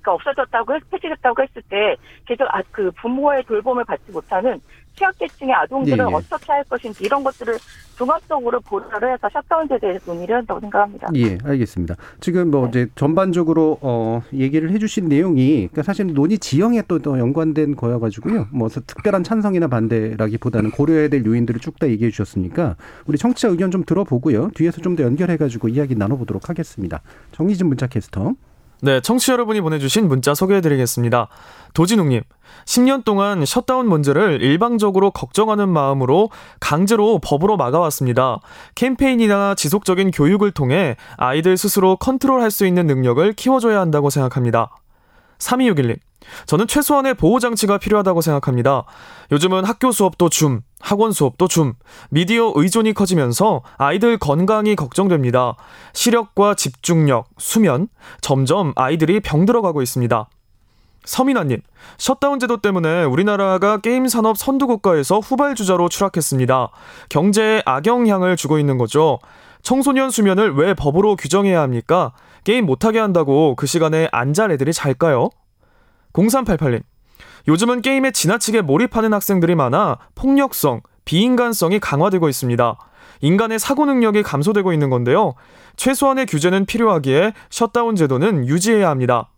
없어졌다고 폐지됐다고 했을 때 계속 그 부모의 돌봄을 받지 못하는 취약계층의 아동들을 예. 어떻게 할 것인지 이런 것들을 종합적으로 고려를 해서 셧다운 제도에 논의를 한다고 생각합니다. 예, 알겠습니다. 지금 뭐 네. 이제 전반적으로 얘기를 해주신 내용이 그러니까 사실 논의 지형에 또 연관된 거여가지고요. 뭐 특별한 찬성이나 반대라기보다는 고려해야 될 요인들을 쭉 다 얘기해 주셨으니까 우리 청취자 의견 좀 들어보고요. 뒤에서 좀 더 연결해가지고 이야기 나눠보도록 하겠습니다. 정희진 문자캐스터. 네, 청취자 여러분이 보내주신 문자 소개해드리겠습니다. 도진욱님, 10년 동안 셧다운 문제를 일방적으로 걱정하는 마음으로 강제로 법으로 막아왔습니다. 캠페인이나 지속적인 교육을 통해 아이들 스스로 컨트롤할 수 있는 능력을 키워줘야 한다고 생각합니다. 3261님, 저는 최소한의 보호장치가 필요하다고 생각합니다. 요즘은 학교 수업도 줌, 학원 수업도 줌, 미디어 의존이 커지면서 아이들 건강이 걱정됩니다. 시력과 집중력, 수면, 점점 아이들이 병들어가고 있습니다. 서민아님, 셧다운 제도 때문에 우리나라가 게임 산업 선두국가에서 후발주자로 추락했습니다. 경제에 악영향을 주고 있는 거죠. 청소년 수면을 왜 법으로 규정해야 합니까? 게임 못하게 한다고 그 시간에 안 잘 애들이 잘까요? 0388님, 요즘은 게임에 지나치게 몰입하는 학생들이 많아 폭력성, 비인간성이 강화되고 있습니다. 인간의 사고 능력이 감소되고 있는 건데요. 최소한의 규제는 필요하기에 셧다운 제도는 유지해야 합니다.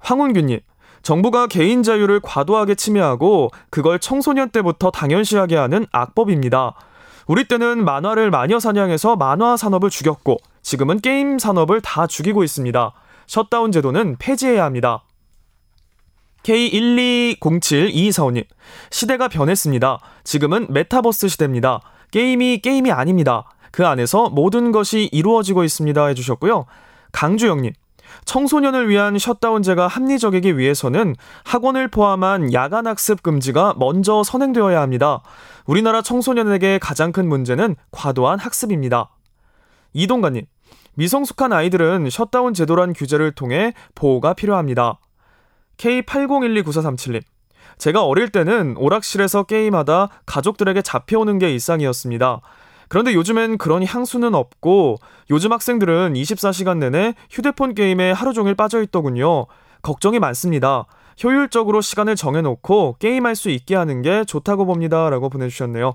황운규님, 정부가 개인 자유를 과도하게 침해하고 그걸 청소년 때부터 당연시하게 하는 악법입니다. 우리 때는 만화를 마녀 사냥해서 만화 산업을 죽였고 지금은 게임 산업을 다 죽이고 있습니다. 셧다운 제도는 폐지해야 합니다. K1207245님, 시대가 변했습니다. 지금은 메타버스 시대입니다. 게임이 아닙니다. 그 안에서 모든 것이 이루어지고 있습니다 해주셨고요. 강주영님, 청소년을 위한 셧다운제가 합리적이기 위해서는 학원을 포함한 야간 학습 금지가 먼저 선행되어야 합니다. 우리나라 청소년에게 가장 큰 문제는 과도한 학습입니다. 이동관님, 미성숙한 아이들은 셧다운 제도란 규제를 통해 보호가 필요합니다. K80129437님, 제가 어릴 때는 오락실에서 게임하다 가족들에게 잡혀오는 게 일상이었습니다. 그런데 요즘엔 그런 향수는 없고 요즘 학생들은 24시간 내내 휴대폰 게임에 하루 종일 빠져있더군요. 걱정이 많습니다. 효율적으로 시간을 정해놓고 게임할 수 있게 하는 게 좋다고 봅니다. 라고 보내주셨네요.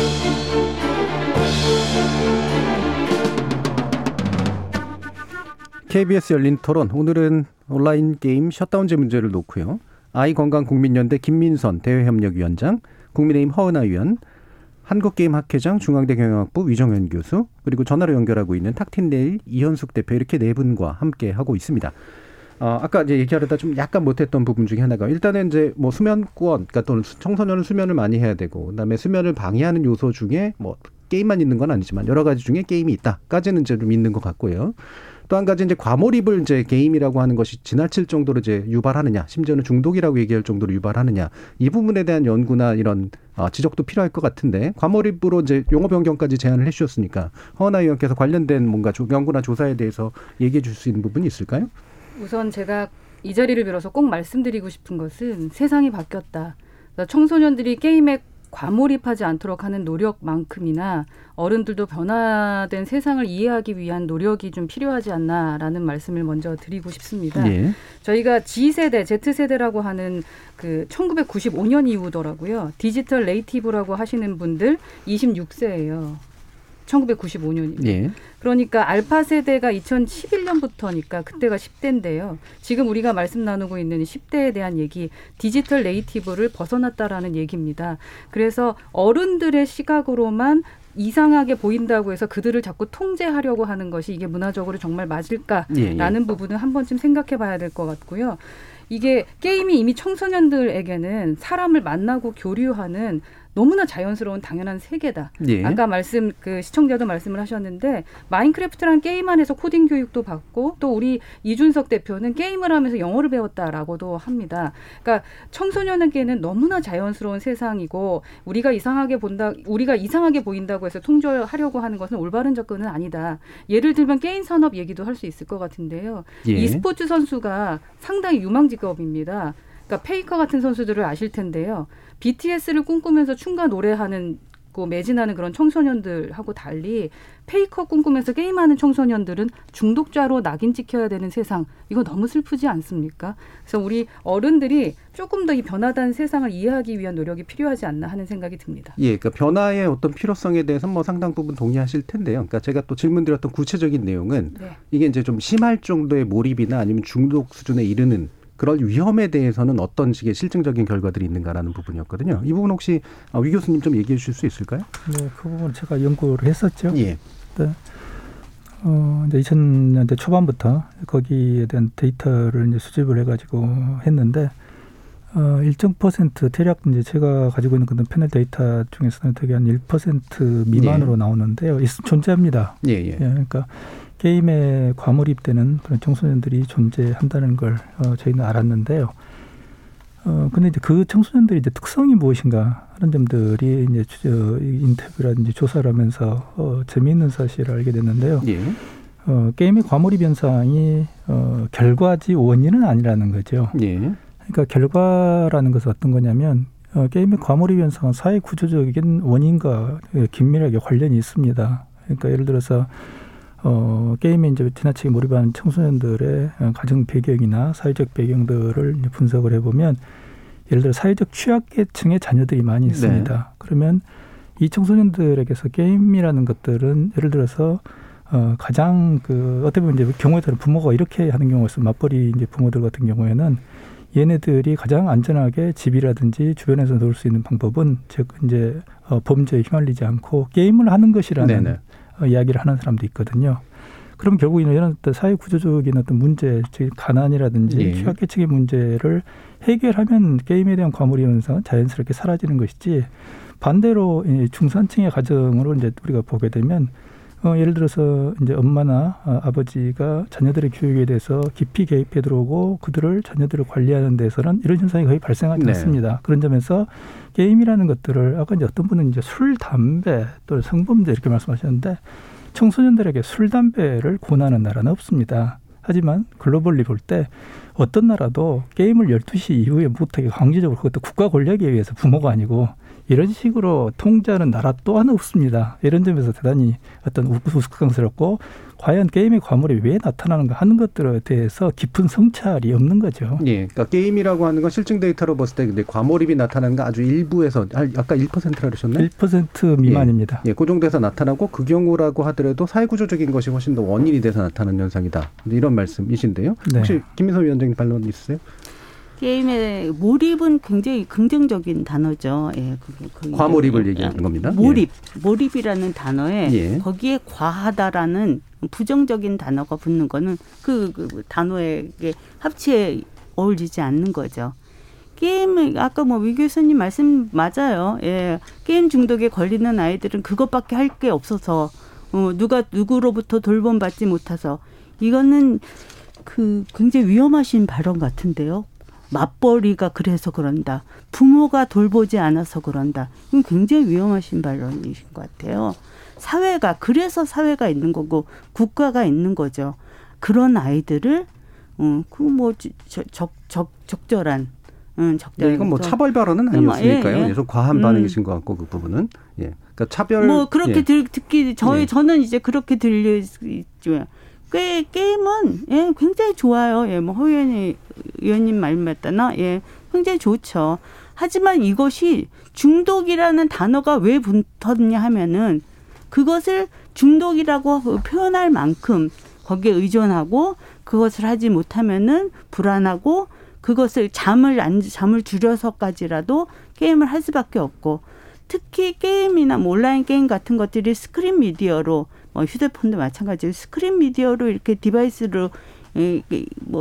KBS 열린 토론, 오늘은 온라인 게임 셧다운제 문제를 놓고요. 아이건강국민연대 김민선 대외협력위원장, 국민의힘 허은아 의원, 한국게임학회장, 중앙대 경영학부 위정현 교수, 그리고 전화로 연결하고 있는 탁틴내일 이현숙 대표, 이렇게 네 분과 함께 하고 있습니다. 아까 이제 얘기하려다 좀 약간 못했던 부분 중에 하나가, 일단은 이제 뭐 수면권, 그러니까 또는 청소년은 수면을 많이 해야 되고, 그다음에 수면을 방해하는 요소 중에 뭐 게임만 있는 건 아니지만 여러 가지 중에 게임이 있다까지는 이제 좀 있는 것 같고요. 또 한 가지 이제 과몰입을 이제 게임이라고 하는 것이 지나칠 정도로 이제 유발하느냐, 심지어는 중독이라고 얘기할 정도로 유발하느냐, 이 부분에 대한 연구나 이런 지적도 필요할 것 같은데, 과몰입으로 이제 용어 변경까지 제안을 해주셨으니까 허은아 의원께서 관련된 뭔가 연구나 조사에 대해서 얘기해 줄 수 있는 부분이 있을까요? 우선 제가 이 자리를 빌어서 꼭 말씀드리고 싶은 것은 세상이 바뀌었다. 그러니까 청소년들이 게임에 과몰입하지 않도록 하는 노력만큼이나 어른들도 변화된 세상을 이해하기 위한 노력이 좀 필요하지 않나라는 말씀을 먼저 드리고 싶습니다. 네. 저희가 G세대, Z세대라고 하는 그 1995년 이후더라고요. 디지털 네이티브라고 하시는 분들 26세예요. 1995년입니다. 네. 그러니까 알파 세대가 2011년부터니까 그때가 10대인데요. 지금 우리가 말씀 나누고 있는 10대에 대한 얘기, 디지털 네이티브를 벗어났다라는 얘기입니다. 그래서 어른들의 시각으로만 이상하게 보인다고 해서 그들을 자꾸 통제하려고 하는 것이 이게 문화적으로 정말 맞을까라는 부분은 한 번쯤 생각해 봐야 될 것 같고요. 이게 게임이 이미 청소년들에게는 사람을 만나고 교류하는 너무나 자연스러운 당연한 세계다. 예. 아까 말씀, 그 시청자도 말씀을 하셨는데, 마인크래프트라는 게임 안에서 코딩 교육도 받고, 또 우리 이준석 대표는 게임을 하면서 영어를 배웠다라고도 합니다. 그러니까 청소년에게는 너무나 자연스러운 세상이고, 우리가 이상하게 보인다고 해서 통제하려고 하는 것은 올바른 접근은 아니다. 예를 들면 게임 산업 얘기도 할 수 있을 것 같은데요. 예. e스포츠 선수가 상당히 유망 직업입니다. 그러니까 페이커 같은 선수들을 아실 텐데요. BTS를 꿈꾸면서 춤과 노래하는 고 매진하는 그런 청소년들하고 달리 페이커 꿈꾸면서 게임하는 청소년들은 중독자로 낙인 찍혀야 되는 세상, 이거 너무 슬프지 않습니까? 그래서 우리 어른들이 조금 더 이 변화된 세상을 이해하기 위한 노력이 필요하지 않나 하는 생각이 듭니다. 예, 그러니까 변화의 어떤 필요성에 대해서 뭐 상당 부분 동의하실 텐데요. 그러니까 제가 또 질문드렸던 구체적인 내용은, 네, 이게 이제 좀 심할 정도의 몰입이나 아니면 중독 수준에 이르는 그럴 위험에 대해서는 어떤 식의 실증적인 결과들이 있는가라는 부분이었거든요. 이 부분 혹시 위 교수님 좀 얘기해 주실 수 있을까요? 네, 그 부분 제가 연구를 했었죠. 예. 네. 이제 2000년대 초반부터 거기에 대한 데이터를 이제 수집을 해가지고 했는데, 일정 퍼센트, 대략 이제 제가 가지고 있는 그런 패널 데이터 중에서는 되게 한 1% 미만으로, 예, 나오는데요. 존재합니다. 예, 예. 예, 그러니까 게임에 과몰입되는 그런 청소년들이 존재한다는 걸 저희는 알았는데요. 근데 이제 그 청소년들의 이제 특성이 무엇인가 하는 점들이 이제 인터뷰라든지 조사를 하면서 재미있는 사실을 알게 됐는데요. 예. 게임의 과몰입 현상이 결과지 원인은 아니라는 거죠. 예. 그러니까 결과라는 것은 어떤 거냐면 게임의 과몰입 현상은 사회 구조적인 원인과 긴밀하게 관련이 있습니다. 그러니까 예를 들어서 게임에 이제 지나치게 몰입하는 청소년들의 가정 배경이나 사회적 배경들을 분석을 해보면 예를 들어 사회적 취약계층의 자녀들이 많이 있습니다. 네. 그러면 이 청소년들에게서 게임이라는 것들은 예를 들어서 가장 어떻게 보면 이제 경우에 따라 부모가 이렇게 하는 경우가 있어요. 맞벌이 이제 부모들 같은 경우에는 얘네들이 가장 안전하게 집이라든지 주변에서 놀 수 있는 방법은 즉 이제 범죄에 휘말리지 않고 게임을 하는 것이라는 네네. 이야기를 하는 사람도 있거든요. 그럼 결국 이런 사회 구조적인 어떤 문제, 즉 가난이라든지 예. 취약계층의 문제를 해결하면 게임에 대한 과몰입 현상은 자연스럽게 사라지는 것이지 반대로 중산층의 가정으로 이제 우리가 보게 되면 예를 들어서 이제 엄마나 아버지가 자녀들의 교육에 대해서 깊이 개입해 들어오고 그들을 자녀들을 관리하는 데서는 이런 현상이 거의 발생하지 네. 않습니다. 그런 점에서 게임이라는 것들을 아까 이제 어떤 분은 이제 술, 담배 또 성범죄 이렇게 말씀하셨는데 청소년들에게 술, 담배를 권하는 나라는 없습니다. 하지만 글로벌리 볼 때 어떤 나라도 게임을 12시 이후에 못하게 강제적으로 그것도 국가 권력에 의해서 부모가 아니고 이런 식으로 통제하는 나라 또한 없습니다. 이런 점에서 대단히 어떤 우스꽝스럽고 과연 게임의 과몰입이 왜 나타나는가 하는 것들에 대해서 깊은 성찰이 없는 거죠. 예, 그러니까 게임이라고 하는 건 실증 데이터로 봤을 때 근데 과몰입이 나타나는 건 아주 일부에서 아까 1%라고 그러셨나요? 1% 미만입니다. 예, 그 정도에서 나타나고 그 경우라고 하더라도 사회구조적인 것이 훨씬 더 원인이 돼서 나타나는 현상이다. 이런 말씀이신데요. 혹시 네. 김민선 위원장님 반론 있으세요? 게임의 몰입은 굉장히 긍정적인 단어죠. 예, 그게 과몰입을 얘기하는 겁니다. 몰입, 예. 몰입이라는 단어에 예. 거기에 과하다라는 부정적인 단어가 붙는 거는 그 단어에 합치에 어울리지 않는 거죠. 게임을 아까 위 교수님 말씀 맞아요. 예, 게임 중독에 걸리는 아이들은 그것밖에 할 게 없어서 누구로부터 돌봄받지 못해서 이거는 굉장히 위험하신 발언 같은데요. 맞벌이가 그래서 그런다. 부모가 돌보지 않아서 그런다. 이건 굉장히 위험하신 발언이신 것 같아요. 그래서 사회가 있는 거고 국가가 있는 거죠. 그런 아이들을 적절한 적절한. 네, 이건 차벌 발언은 아니었으니까요. 예, 예. 좀 과한 반응이신 것 같고 그 부분은. 예. 그러니까 차별. 그렇게 예. 저는 이제 그렇게 들리죠. 게임은 예, 굉장히 좋아요. 예, 허위원이 의원님 말 맞다나 예, 굉장히 좋죠. 하지만 이것이 중독이라는 단어가 왜 붙었냐 하면은 그것을 중독이라고 표현할 만큼 거기에 의존하고 그것을 하지 못하면은 불안하고 그것을 잠을 줄여서까지라도 게임을 할 수밖에 없고 특히 게임이나 온라인 게임 같은 것들이 스크린 미디어로 휴대폰도 마찬가지로 스크린 미디어로 이렇게 디바이스로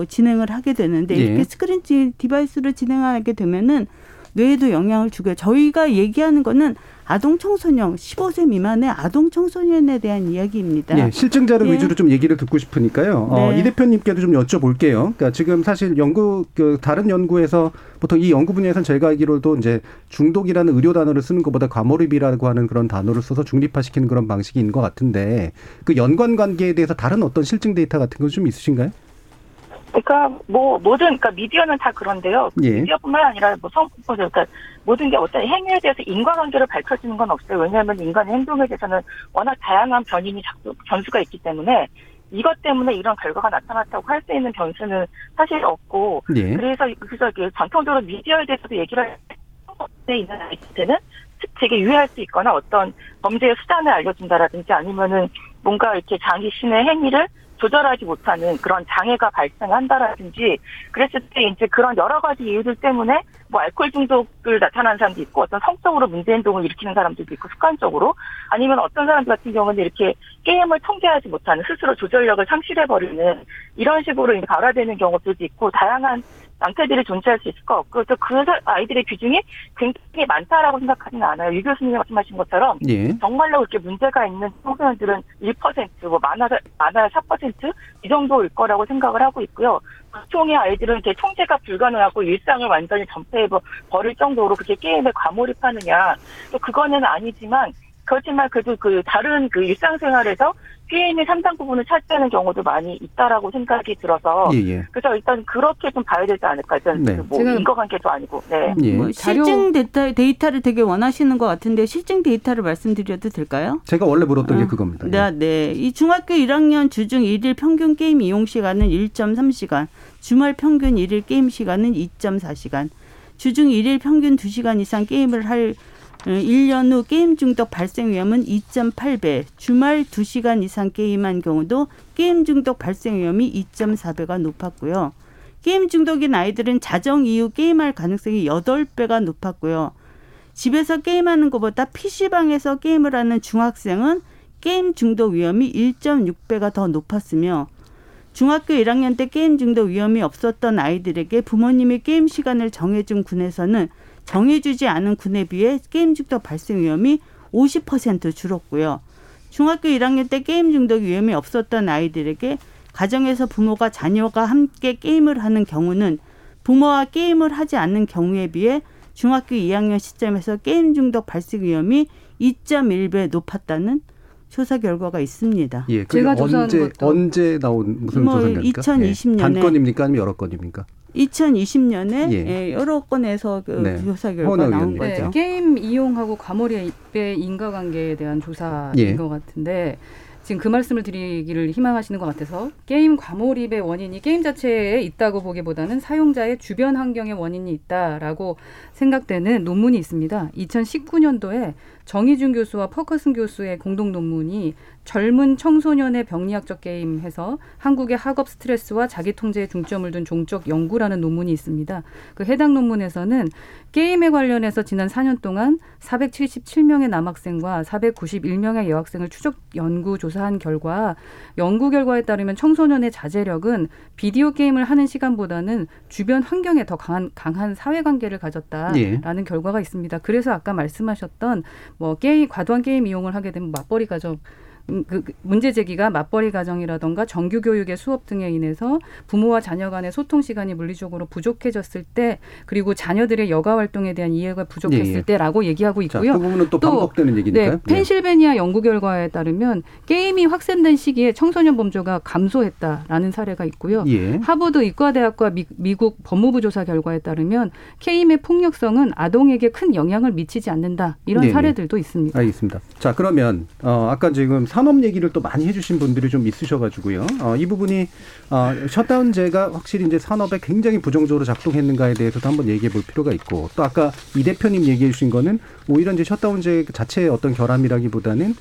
진행을 하게 되는데 예. 이렇게 스크린 디바이스로 진행하게 되면은 뇌에도 영향을 주고요. 저희가 얘기하는 거는 아동 청소년 15세 미만의 아동 청소년에 대한 이야기입니다. 예, 실증자를 예. 위주로 좀 얘기를 듣고 싶으니까요. 네. 이 대표님께도 좀 여쭤볼게요. 그러니까 지금 사실 다른 연구에서 보통 이 연구 분야에서는 제가 알기로도 이제 중독이라는 의료 단어를 쓰는 것보다 과몰입이라고 하는 그런 단어를 써서 중립화시키는 그런 방식이 있는 것 같은데 그 연관 관계에 대해서 다른 어떤 실증 데이터 같은 건 좀 있으신가요? 그러니까 모든 미디어는 다 그런데요. 예. 미디어뿐만 아니라 그러니까 모든 게 어떤 행위에 대해서 인과관계를 밝혀지는 건 없어요. 왜냐하면 인간의 행동에 대해서는 워낙 다양한 변수가 있기 때문에 이것 때문에 이런 결과가 나타났다고 할 수 있는 변수는 사실 없고 예. 그래서 전통적으로 미디어에 대해서도 얘기를 할 때 있는 아이들한테는 되게 유해할 수 있거나 어떤 범죄의 수단을 알려준다라든지 아니면은 뭔가 이렇게 자기 신의 행위를 조절하지 못하는 그런 장애가 발생한다라든지 그랬을 때 이제 그런 여러 가지 이유들 때문에 알코올 중독을 나타나는 사람도 있고 어떤 성적으로 문제 행동을 일으키는 사람들도 있고 습관적으로 아니면 어떤 사람들 같은 경우는 이렇게 게임을 통제하지 못하는 스스로 조절력을 상실해버리는 이런 식으로 이제 발화되는 경우들도 있고 다양한 낭패들이 존재할 수 있을 것 같고 또 그 아이들의 비중이 굉장히 많다라고 생각하지는 않아요. 유 교수님이 말씀하신 것처럼 예. 정말로 그렇게 문제가 있는 청소년들은 1% 많아야 4% 이 정도일 거라고 생각을 하고 있고요. 보통의 아이들은 이렇게 통제가 불가능하고 일상을 완전히 전폐해버릴 정도로 그렇게 게임에 과몰입하느냐 또 그거는 아니지만 그렇지만 그래도 그 다른 그 일상생활에서 피해 있는 상당 부분을 차지하는 경우도 많이 있다라고 생각이 들어서 예. 그래서 일단 그렇게 좀 봐야 되지 않을까 일단 네. 뭐 인과관계도 아니고 네. 예. 뭐 실증 데이터를 되게 원하시는 것 같은데 실증 데이터를 말씀드려도 될까요? 제가 원래 물었던 게 그겁니다. 네. 이 중학교 1학년 주중 1일 평균 게임 이용 시간은 1.3시간, 주말 평균 1일 게임 시간은 2.4시간, 주중 1일 평균 2시간 이상 게임을 할 1년 후 게임 중독 발생 위험은 2.8배, 주말 2시간 이상 게임한 경우도 게임 중독 발생 위험이 2.4배가 높았고요. 게임 중독인 아이들은 자정 이후 게임할 가능성이 8배가 높았고요. 집에서 게임하는 것보다 PC방에서 게임을 하는 중학생은 게임 중독 위험이 1.6배가 더 높았으며 중학교 1학년 때 게임 중독 위험이 없었던 아이들에게 부모님이 게임 시간을 정해준 군에서는 정해주지 않은 군에 비해 게임 중독 발생 위험이 50% 줄었고요. 중학교 1학년 때 게임 중독 위험이 없었던 아이들에게 가정에서 부모가 자녀가 함께 게임을 하는 경우는 부모와 게임을 하지 않는 경우에 비해 중학교 2학년 시점에서 게임 중독 발생 위험이 2.1배 높았다는 조사 결과가 있습니다. 예, 제가 조사한 것도 언제 나온 무슨 조사입니까? 2020년에. 단건입니까? 아니면 여러 건입니까? 2020년에 예. 여러 건에서 그 네. 조사 결과가 나온 거죠. 네, 게임 이용하고 과몰입의 인과관계에 대한 조사인 예. 것 같은데 지금 그 말씀을 드리기를 희망하시는 것 같아서 게임 과몰입의 원인이 게임 자체에 있다고 보기보다는 사용자의 주변 환경의 원인이 있다라고 생각되는 논문이 있습니다. 2019년도에 정희준 교수와 퍼커슨 교수의 공동 논문이 젊은 청소년의 병리학적 게임에서 한국의 학업 스트레스와 자기 통제에 중점을 둔 종적 연구라는 논문이 있습니다. 그 해당 논문에서는 게임에 관련해서 지난 4년 동안 477명의 남학생과 491명의 여학생을 추적 연구 조사한 결과 연구 결과에 따르면 청소년의 자제력은 비디오 게임을 하는 시간보다는 주변 환경에 더 강한 사회관계를 가졌다라는 예. 결과가 있습니다. 그래서 아까 말씀하셨던 뭐 게임 과도한 게임 이용을 하게 되면 맞벌이 가정 그 문제 제기가 맞벌이 가정이라던가 정규 교육의 수업 등에 인해서 부모와 자녀 간의 소통 시간이 물리적으로 부족해졌을 때 그리고 자녀들의 여가 활동에 대한 이해가 부족했을 예. 때라고 얘기하고 있고요. 자, 그 부분은 또 반복되는 얘기니까요. 네, 펜실베니아 연구 결과에 따르면 게임이 확산된 시기에 청소년 범죄가 감소했다라는 사례가 있고요. 예. 하버드 의과대학과 미국 법무부 조사 결과에 따르면 게임의 폭력성은 아동에게 큰 영향을 미치지 않는다. 이런 네. 사례들도 있습니다. 알겠습니다. 자, 그러면 아까 지금 산업 얘기를 또 많이 해주신 분들이 좀 있으셔가지고요. 이 부분이 셧다운제가 확실히 이제 산업에 굉장히 부정적으로 작동했는가에 대해서도 한번 얘기해 볼 필요가 있고 또 아까 이 대표님 얘기해 주신 거는 오히려 이제 셧다운제 자체의 어떤 결함이라기보다는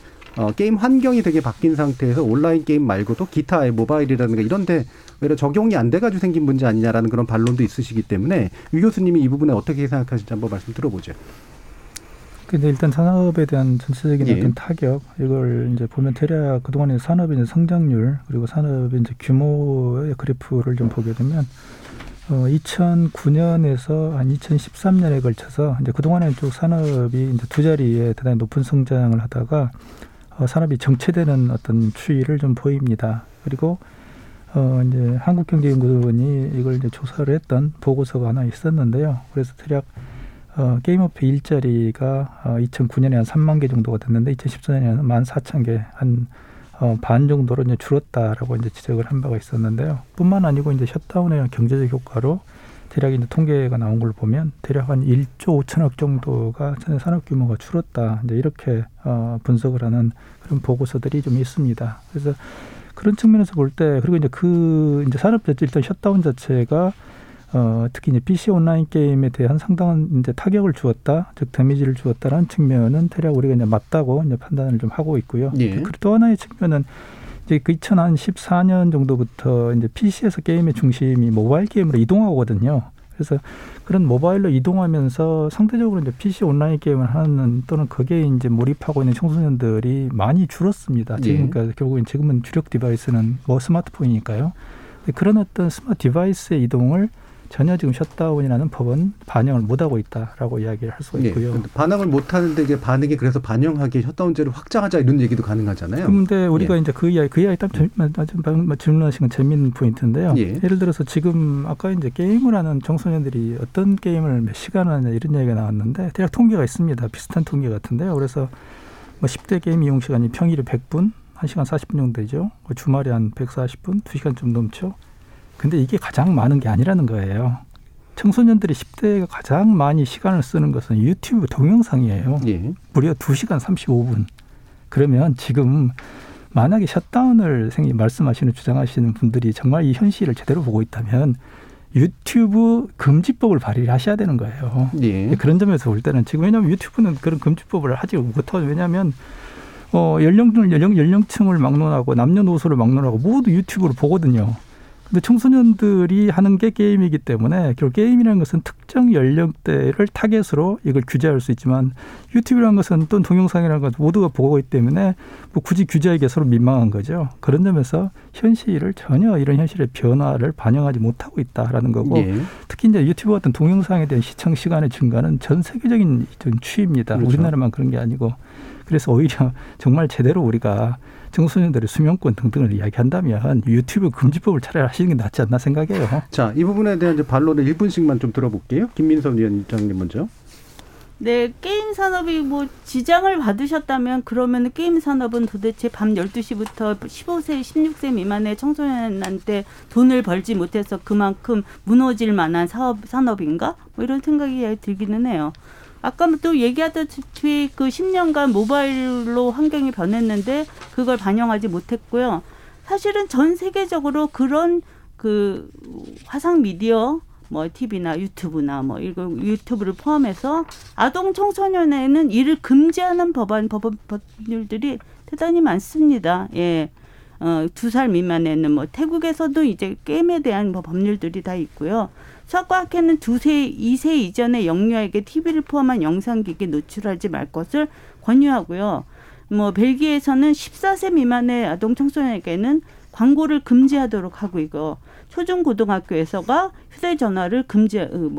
게임 환경이 되게 바뀐 상태에서 온라인 게임 말고도 기타의 모바일이라든가 이런 데 오히려 적용이 안 돼가지고 생긴 문제 아니냐라는 그런 반론도 있으시기 때문에 유 교수님이 이 부분에 어떻게 생각하실지 한번 말씀 들어보죠. 근데 일단 산업에 대한 전체적인 예. 어떤 타격 이걸 이제 보면 대략 그동안의 산업의 이제 성장률 그리고 산업의 이제 규모의 그래프를 좀 보게 되면 2009년에서 한 2013년에 걸쳐서 이제 그동안에 쭉 산업이 이제 두 자리에 대단히 높은 성장을 하다가 산업이 정체되는 어떤 추이를 좀 보입니다. 그리고 이제 한국경제연구원이 이걸 이제 조사를 했던 보고서가 하나 있었는데요. 그래서 대략 게임업체 일자리가 2009년에 한 3만 개 정도가 됐는데 2014년에 한 14,000개, 한 반 정도로 이제 줄었다라고 이제 지적을 한 바가 있었는데요. 뿐만 아니고 이제 셧다운의 경제적 효과로 대략 이제 통계가 나온 걸 보면 대략 한 1조 5천억 정도가 산업 규모가 줄었다. 이제 이렇게 분석을 하는 그런 보고서들이 좀 있습니다. 그래서 그런 측면에서 볼 때 그리고 이제 이제 산업 자체 일단 셧다운 자체가 특히 이제 PC 온라인 게임에 대한 상당한 이제 타격을 주었다, 즉 데미지를 주었다라는 측면은 대략 우리가 이제 맞다고 이제 판단을 좀 하고 있고요. 예. 그리고 또 하나의 측면은 이제 그 2014년 정도부터 이제 PC에서 게임의 중심이 모바일 게임으로 이동하거든요. 그래서 그런 모바일로 이동하면서 상대적으로 이제 PC 온라인 게임을 하는 또는 거기에 이제 몰입하고 있는 청소년들이 많이 줄었습니다. 지금 예. 그러니까 결국엔 지금은 주력 디바이스는 뭐 스마트폰이니까요. 그런 어떤 스마트 디바이스의 이동을 전혀 지금 셧다운이라는 법은 반영을 못하고 있다라고 이야기를 할 수가 있고요. 네, 반영을 못하는데 이제 반응이 그래서 반영하기에 셧다운제를 확장하자 이런 얘기도 가능하잖아요. 그런데 우리가 예. 이제 그 이야기 딱 질문하신 건 재밌는 포인트인데요. 예. 예를 들어서 지금 아까 이제 게임을 하는 청소년들이 어떤 게임을 몇 시간 하냐 이런 이야기가 나왔는데 대략 통계가 있습니다. 비슷한 통계 같은데요. 그래서 뭐 10대 게임 이용 시간이 평일에 100분, 1시간 40분 정도 되죠. 주말에 한 140분, 2시간 좀 넘죠. 근데 이게 가장 많은 게 아니라는 거예요. 청소년들이 10대가 가장 많이 시간을 쓰는 것은 유튜브 동영상이에요. 예. 무려 2시간 35분. 그러면 지금 만약에 셧다운을 말씀하시는 주장하시는 분들이 정말 이 현실을 제대로 보고 있다면 유튜브 금지법을 발의를 하셔야 되는 거예요. 예. 그런 점에서 볼 때는 지금 왜냐하면 유튜브는 그런 금지법을 하지 못하죠. 왜냐하면 연령층을 막론하고 남녀노소를 막론하고 모두 유튜브를 보거든요. 근데 청소년들이 하는 게 게임이기 때문에 결국 게임이라는 것은 특정 연령대를 타겟으로 이걸 규제할 수 있지만 유튜브라는 것은 또는 동영상이라는 것은 모두가 보고 있기 때문에 뭐 굳이 규제하기에 서로 민망한 거죠. 그런 점에서 현실을 전혀 이런 현실의 변화를 반영하지 못하고 있다라는 거고 예. 특히 이제 유튜브 같은 동영상에 대한 시청 시간의 증가는 전 세계적인 추이입니다. 그렇죠. 우리나라만 그런 게 아니고 그래서 오히려 정말 제대로 우리가 청소년들의 수면권 등등을 이야기한다면 유튜브 금지법을 차라리 하시는 게 낫지 않나 생각해요. 자, 이 부분에 대한 이제 반론을 1분씩만 좀 들어볼게요. 김민선 위원장님 먼저. 네, 게임 산업이 뭐 지장을 받으셨다면 그러면 게임 산업은 도대체 밤 12시부터 15세, 16세 미만의 청소년한테 돈을 벌지 못해서 그만큼 무너질 만한 산업인가? 뭐 이런 생각이 들기는 해요. 아까 또 얘기하다시피 그 10년간 모바일로 환경이 변했는데 그걸 반영하지 못했고요. 사실은 전 세계적으로 그런 그 화상 미디어 뭐 TV나 유튜브나 뭐 이거 유튜브를 포함해서 아동 청소년에는 이를 금지하는 법률들이 대단히 많습니다. 예. 2살 미만에는 뭐 태국에서도 이제 게임에 대한 뭐 법률들이 다 있고요. 수학과학회는 2세 이전의 영유아에게 TV를 포함한 영상기기에 노출하지 말 것을 권유하고요. 뭐 벨기에에서는 14세 미만의 아동 청소년에게는 광고를 금지하도록 하고 이거 초중고등학교에서가 휴대전화를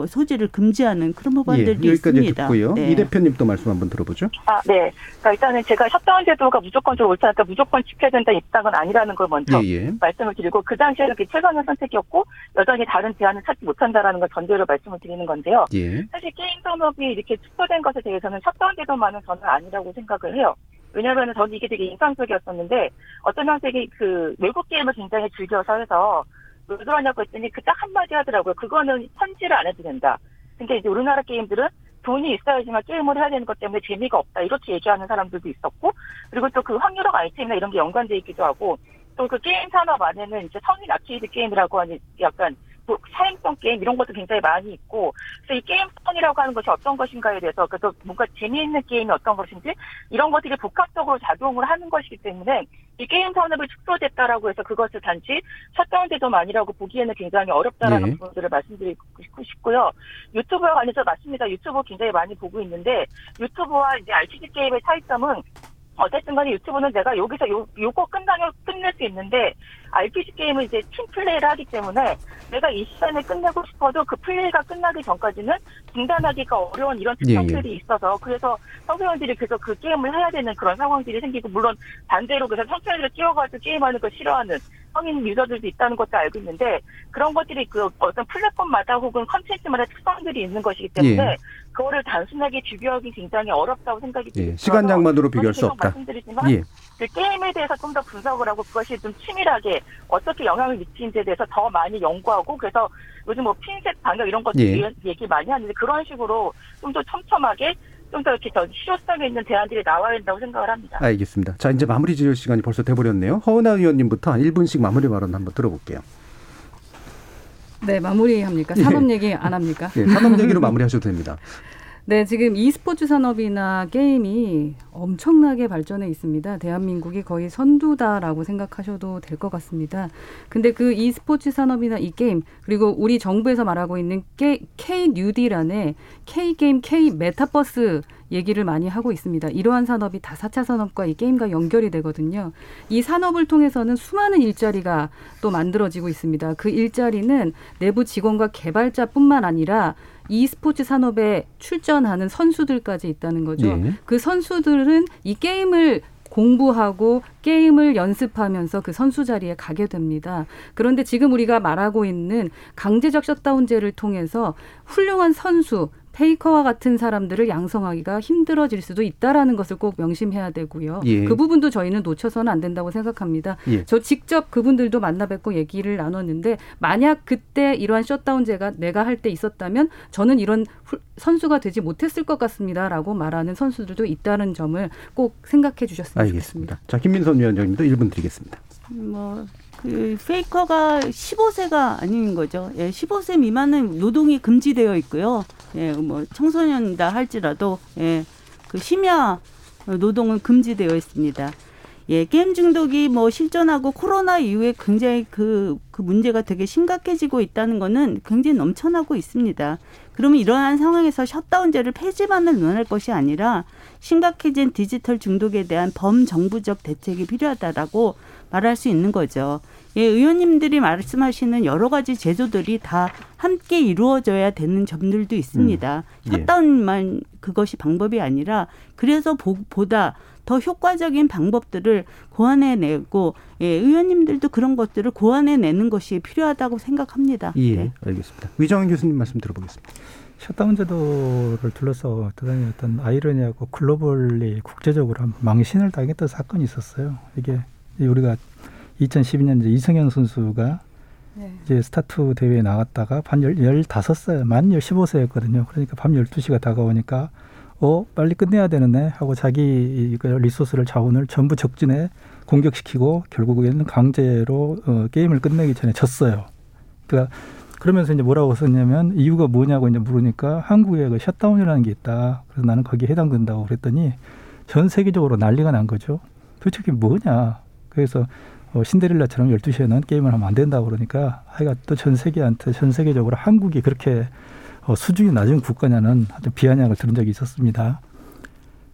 소지를 금지하는 그런 법안들도 예, 여기까지 있습니다. 듣고요. 네. 이 대표님도 말씀 한번 들어보죠. 네. 그러니까 일단은 제가 셧다운 제도가 무조건적으로 옳지 않다, 무조건 지켜야 된다 입장은 아니라는 걸 먼저 말씀을 드리고 그 당시에는 그게 최선의 선택이었고 여전히 다른 대안을 찾지 못한다라는 걸 전제로 말씀을 드리는 건데요. 예. 사실 게임 산업이 이렇게 축소된 것에 대해서는 셧다운 제도만은 저는 아니라고 생각을 해요. 왜냐하면 저는 이게 되게 인상적이었었는데 어떤 학생이 그 외국 게임을 굉장히 즐겨서 해서 왜 그러냐고 했더니 그 딱 한마디 하더라고요. 그거는 편지를 안 해도 된다. 근데 이제 우리나라 게임들은 돈이 있어야지만 게임을 해야 되는 것 때문에 재미가 없다. 이렇게 얘기하는 사람들도 있었고 그리고 또 그 확률형 아이템이나 이런 게 연관되어 있기도 하고 또 그 게임 산업 안에는 이제 성인 아케이드 게임이라고 하는 약간 사행성 게임 이런 것도 굉장히 많이 있고 그래서 이 게임성이라고 하는 것이 어떤 것인가에 대해서 그래서 뭔가 재미있는 게임이 어떤 것인지 이런 것들이 복합적으로 작용을 하는 것이기 때문에 이 게임 산업이 축소됐다라고 해서 그것을 단지 셧다운 제도도 아니라고 보기에는 굉장히 어렵다라는 부분들을 말씀드리고 싶고요. 유튜브와 관련해서 맞습니다. 유튜브 굉장히 많이 보고 있는데 유튜브와 이제 RPG 게임의 차이점은 어쨌든 간에 유튜브는 내가 여기서 요거 끝나면 끝낼 수 있는데 RPG 게임은 이제 팀 플레이를 하기 때문에 내가 이 시간에 끝내고 싶어도 그 플레이가 끝나기 전까지는 중단하기가 어려운 이런 특성들이 있어서 그래서 청소년들이 계속 그 게임을 해야 되는 그런 상황들이 생기고 물론 반대로 그래서 청소년들이 끼워가지고 게임하는 걸 싫어하는 성인 유저들도 있다는 것도 알고 있는데 그런 것들이 그 어떤 플랫폼마다 혹은 컨텐츠마다 특성들이 있는 것이기 때문에 그거를 단순하게 비교하기 굉장히 어렵다고 생각이 듭니다. 시간 장만으로 비교할 수 없다. 말씀드리지만 그 게임에 대해서 좀 더 분석을 하고 그것이 좀 치밀하게 어떻게 영향을 미치는지에 대해서 더 많이 연구하고 그래서 요즘 뭐 핀셋 방역 이런 것도 얘기 많이 하는데 그런 식으로 좀 더 촘촘하게 좀 더 이렇게 더 실효성에 있는 대안들이 나와야 된다고 생각을 합니다. 알겠습니다. 자, 이제 마무리 지을 시간이 벌써 돼버렸네요. 허은아 의원님부터 1분씩 마무리 발언 한번 들어볼게요. 네, 마무리합니까? 산업 얘기 안 합니까? 네, 산업 얘기로 마무리하셔도 됩니다. 네, 지금 e스포츠 산업이나 게임이 엄청나게 발전해 있습니다. 대한민국이 거의 선두다라고 생각하셔도 될 것 같습니다. 근데 그 e스포츠 산업이나 이 게임, 그리고 우리 정부에서 말하고 있는 K-뉴딜 안에 K-게임, K-메타버스 얘기를 많이 하고 있습니다. 이러한 산업이 다 4차 산업과 이 게임과 연결이 되거든요. 이 산업을 통해서는 수많은 일자리가 또 만들어지고 있습니다. 그 일자리는 내부 직원과 개발자뿐만 아니라 e스포츠 산업에 출전하는 선수들까지 있다는 거죠. 네. 그 선수들은 이 게임을 공부하고 게임을 연습하면서 그 선수 자리에 가게 됩니다. 그런데 지금 우리가 말하고 있는 강제적 셧다운제를 통해서 훌륭한 선수, 페이커와 같은 사람들을 양성하기가 힘들어질 수도 있다라는 것을 꼭 명심해야 되고요. 예. 그 부분도 저희는 놓쳐서는 안 된다고 생각합니다. 예. 저 직접 그분들도 만나 뵙고 얘기를 나눴는데 만약 그때 이러한 셧다운제가 내가 할 때 있었다면 저는 이런 선수가 되지 못했을 것 같습니다라고 말하는 선수들도 있다는 점을 꼭 생각해 주셨으면 알겠습니다. 좋겠습니다. 자, 김민선 위원장님도 1분 드리겠습니다. 그 페이커가 15세가 아닌 거죠. 예, 15세 미만은 노동이 금지되어 있고요. 예, 뭐 청소년이다 할지라도 예, 그 심야 노동은 금지되어 있습니다. 예, 게임 중독이 뭐 실존하고 코로나 이후에 굉장히 그 문제가 되게 심각해지고 있다는 거는 굉장히 넘쳐나고 있습니다. 그러면 이러한 상황에서 셧다운제를 폐지만을 논할 것이 아니라 심각해진 디지털 중독에 대한 범정부적 대책이 필요하다라고 말할 수 있는 거죠. 예, 의원님들이 말씀하시는 여러 가지 제도들이 다 함께 이루어져야 되는 점들도 있습니다. 예. 셧다운만 그것이 방법이 아니라 그래서 보다 더 효과적인 방법들을 고안해내고 예, 의원님들도 그런 것들을 고안해내는 것이 필요하다고 생각합니다. 예, 네. 알겠습니다. 위정현 교수님 말씀 들어보겠습니다. 셧다운 제도를 둘러서 대단히 어떤 아이러니하고 글로벌리 국제적으로 망신을 당했던 사건이 있었어요. 이게 우리가 2012년 이승현 선수가 네. 이제 스타트 대회에 나갔다가 만 15세였거든요. 그러니까 밤 12시가 다가오니까 빨리 끝내야 되는데 하고 자기 리소스를 자원을 전부 적진에 공격시키고 결국에는 강제로 게임을 끝내기 전에 졌어요. 그러니까 그러면서 이제 뭐라고 썼냐면 이유가 뭐냐고 이제 물으니까 한국에 그 셧다운이라는 게 있다. 그래서 나는 거기에 해당된다고 그랬더니 전 세계적으로 난리가 난 거죠. 도대체 그게 뭐냐. 그래서 신데렐라처럼 12시에는 게임을 하면 안 된다고 그러니까 하여간 또 전 세계적으로 한국이 그렇게 수준이 낮은 국가냐는 아주 비아냥을 들은 적이 있었습니다.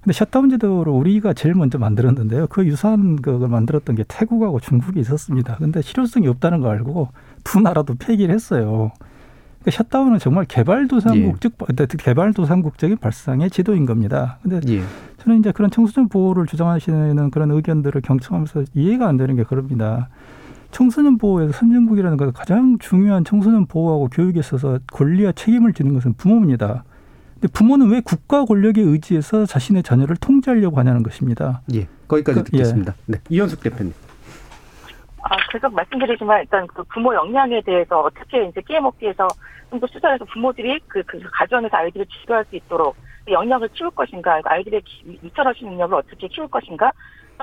근데 셧다운 제도를 우리가 제일 먼저 만들었는데요. 그 유사한 그걸 만들었던 게 태국하고 중국이 있었습니다. 근데 실효성이 없다는 걸 알고 두 나라도 폐기를 했어요. 그러니까 셧다운은 정말 개발도상국적인 발상의 제도인 겁니다. 근데 저는 이제 그런 청소년 보호를 주장하시는 그런 의견들을 경청하면서 이해가 안 되는 게 그럽니다. 청소년 보호에서 선진국이라는 것은 가장 중요한 청소년 보호하고 교육에 있어서 권리와 책임을 지는 것은 부모입니다. 근데 부모는 왜 국가 권력에 의지해서 자신의 자녀를 통제하려고 하냐는 것입니다. 예, 거기까지 듣겠습니다. 예. 네, 이현숙 대표님. 제가 말씀드리지만 일단 그 부모 역량에 대해서 어떻게 이제 게임업계에서 좀 더 수사해서 부모들이 그 가정에서 아이들을 지도할 수 있도록 역량을 키울 것인가, 아이들의 유철하신 능력을 어떻게 키울 것인가.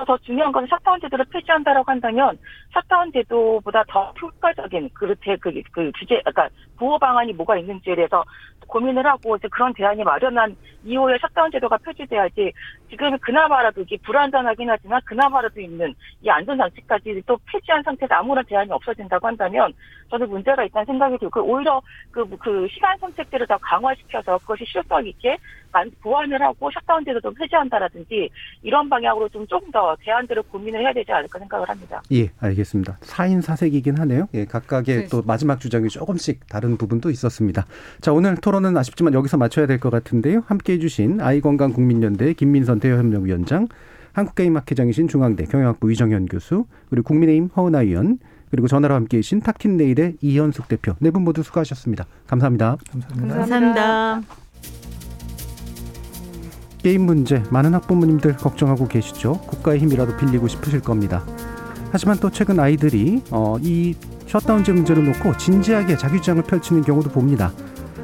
더 중요한 것은 셧다운 제도를 폐지한다라고 한다면 셧다운 제도보다 더 효과적인 규제, 그러니까 보호 방안이 뭐가 있는지에 대해서 고민을 하고 이제 그런 대안이 마련한 이후에 셧다운 제도가 폐지돼야지 지금 그나마라도 이게 불안전하긴 하지만 그나마라도 있는 이 안전 장치까지 또 폐지한 상태에서 아무런 대안이 없어진다고 한다면 저는 문제가 있다는 생각이 들고 오히려 그 시간 선택제를 더 강화시켜서 그것이 실효성 있게 보완을 하고 셧다운 제도 좀 폐지한다라든지 이런 방향으로 조금 더 대안들을 고민을 해야 되지 않을까 생각을 합니다. 예, 알겠습니다. 4인 4색이긴 하네요. 예, 각각의 네. 또 마지막 주장이 조금씩 다른 부분도 있었습니다. 자, 오늘 토론은 아쉽지만 여기서 마쳐야 될 것 같은데요. 함께해 주신 아이건강국민연대 김민선 대여협력위원장, 한국게임학회장이신 중앙대 경영학부 위정현 교수, 그리고 국민의힘 허은아 의원, 그리고 전화로 함께해 주신 탁틴내일의 이현숙 대표. 네 분 모두 수고하셨습니다. 감사합니다. 감사합니다. 감사합니다. 게임 문제 많은 학부모님들 걱정하고 계시죠. 국가의 힘이라도 빌리고 싶으실 겁니다. 하지만 또 최근 아이들이 이 셧다운제 문제를 놓고 진지하게 자기 주장을 펼치는 경우도 봅니다.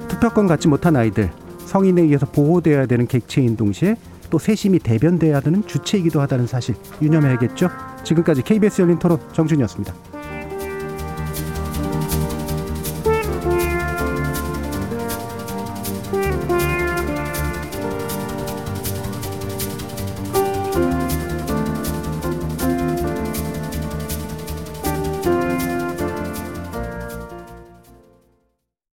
투표권 갖지 못한 아이들, 성인에 의해서 보호되어야 되는 객체인 동시에 또 세심히 대변되어야 하는 주체이기도 하다는 사실 유념해야겠죠. 지금까지 KBS 열린 토론 정준이었습니다.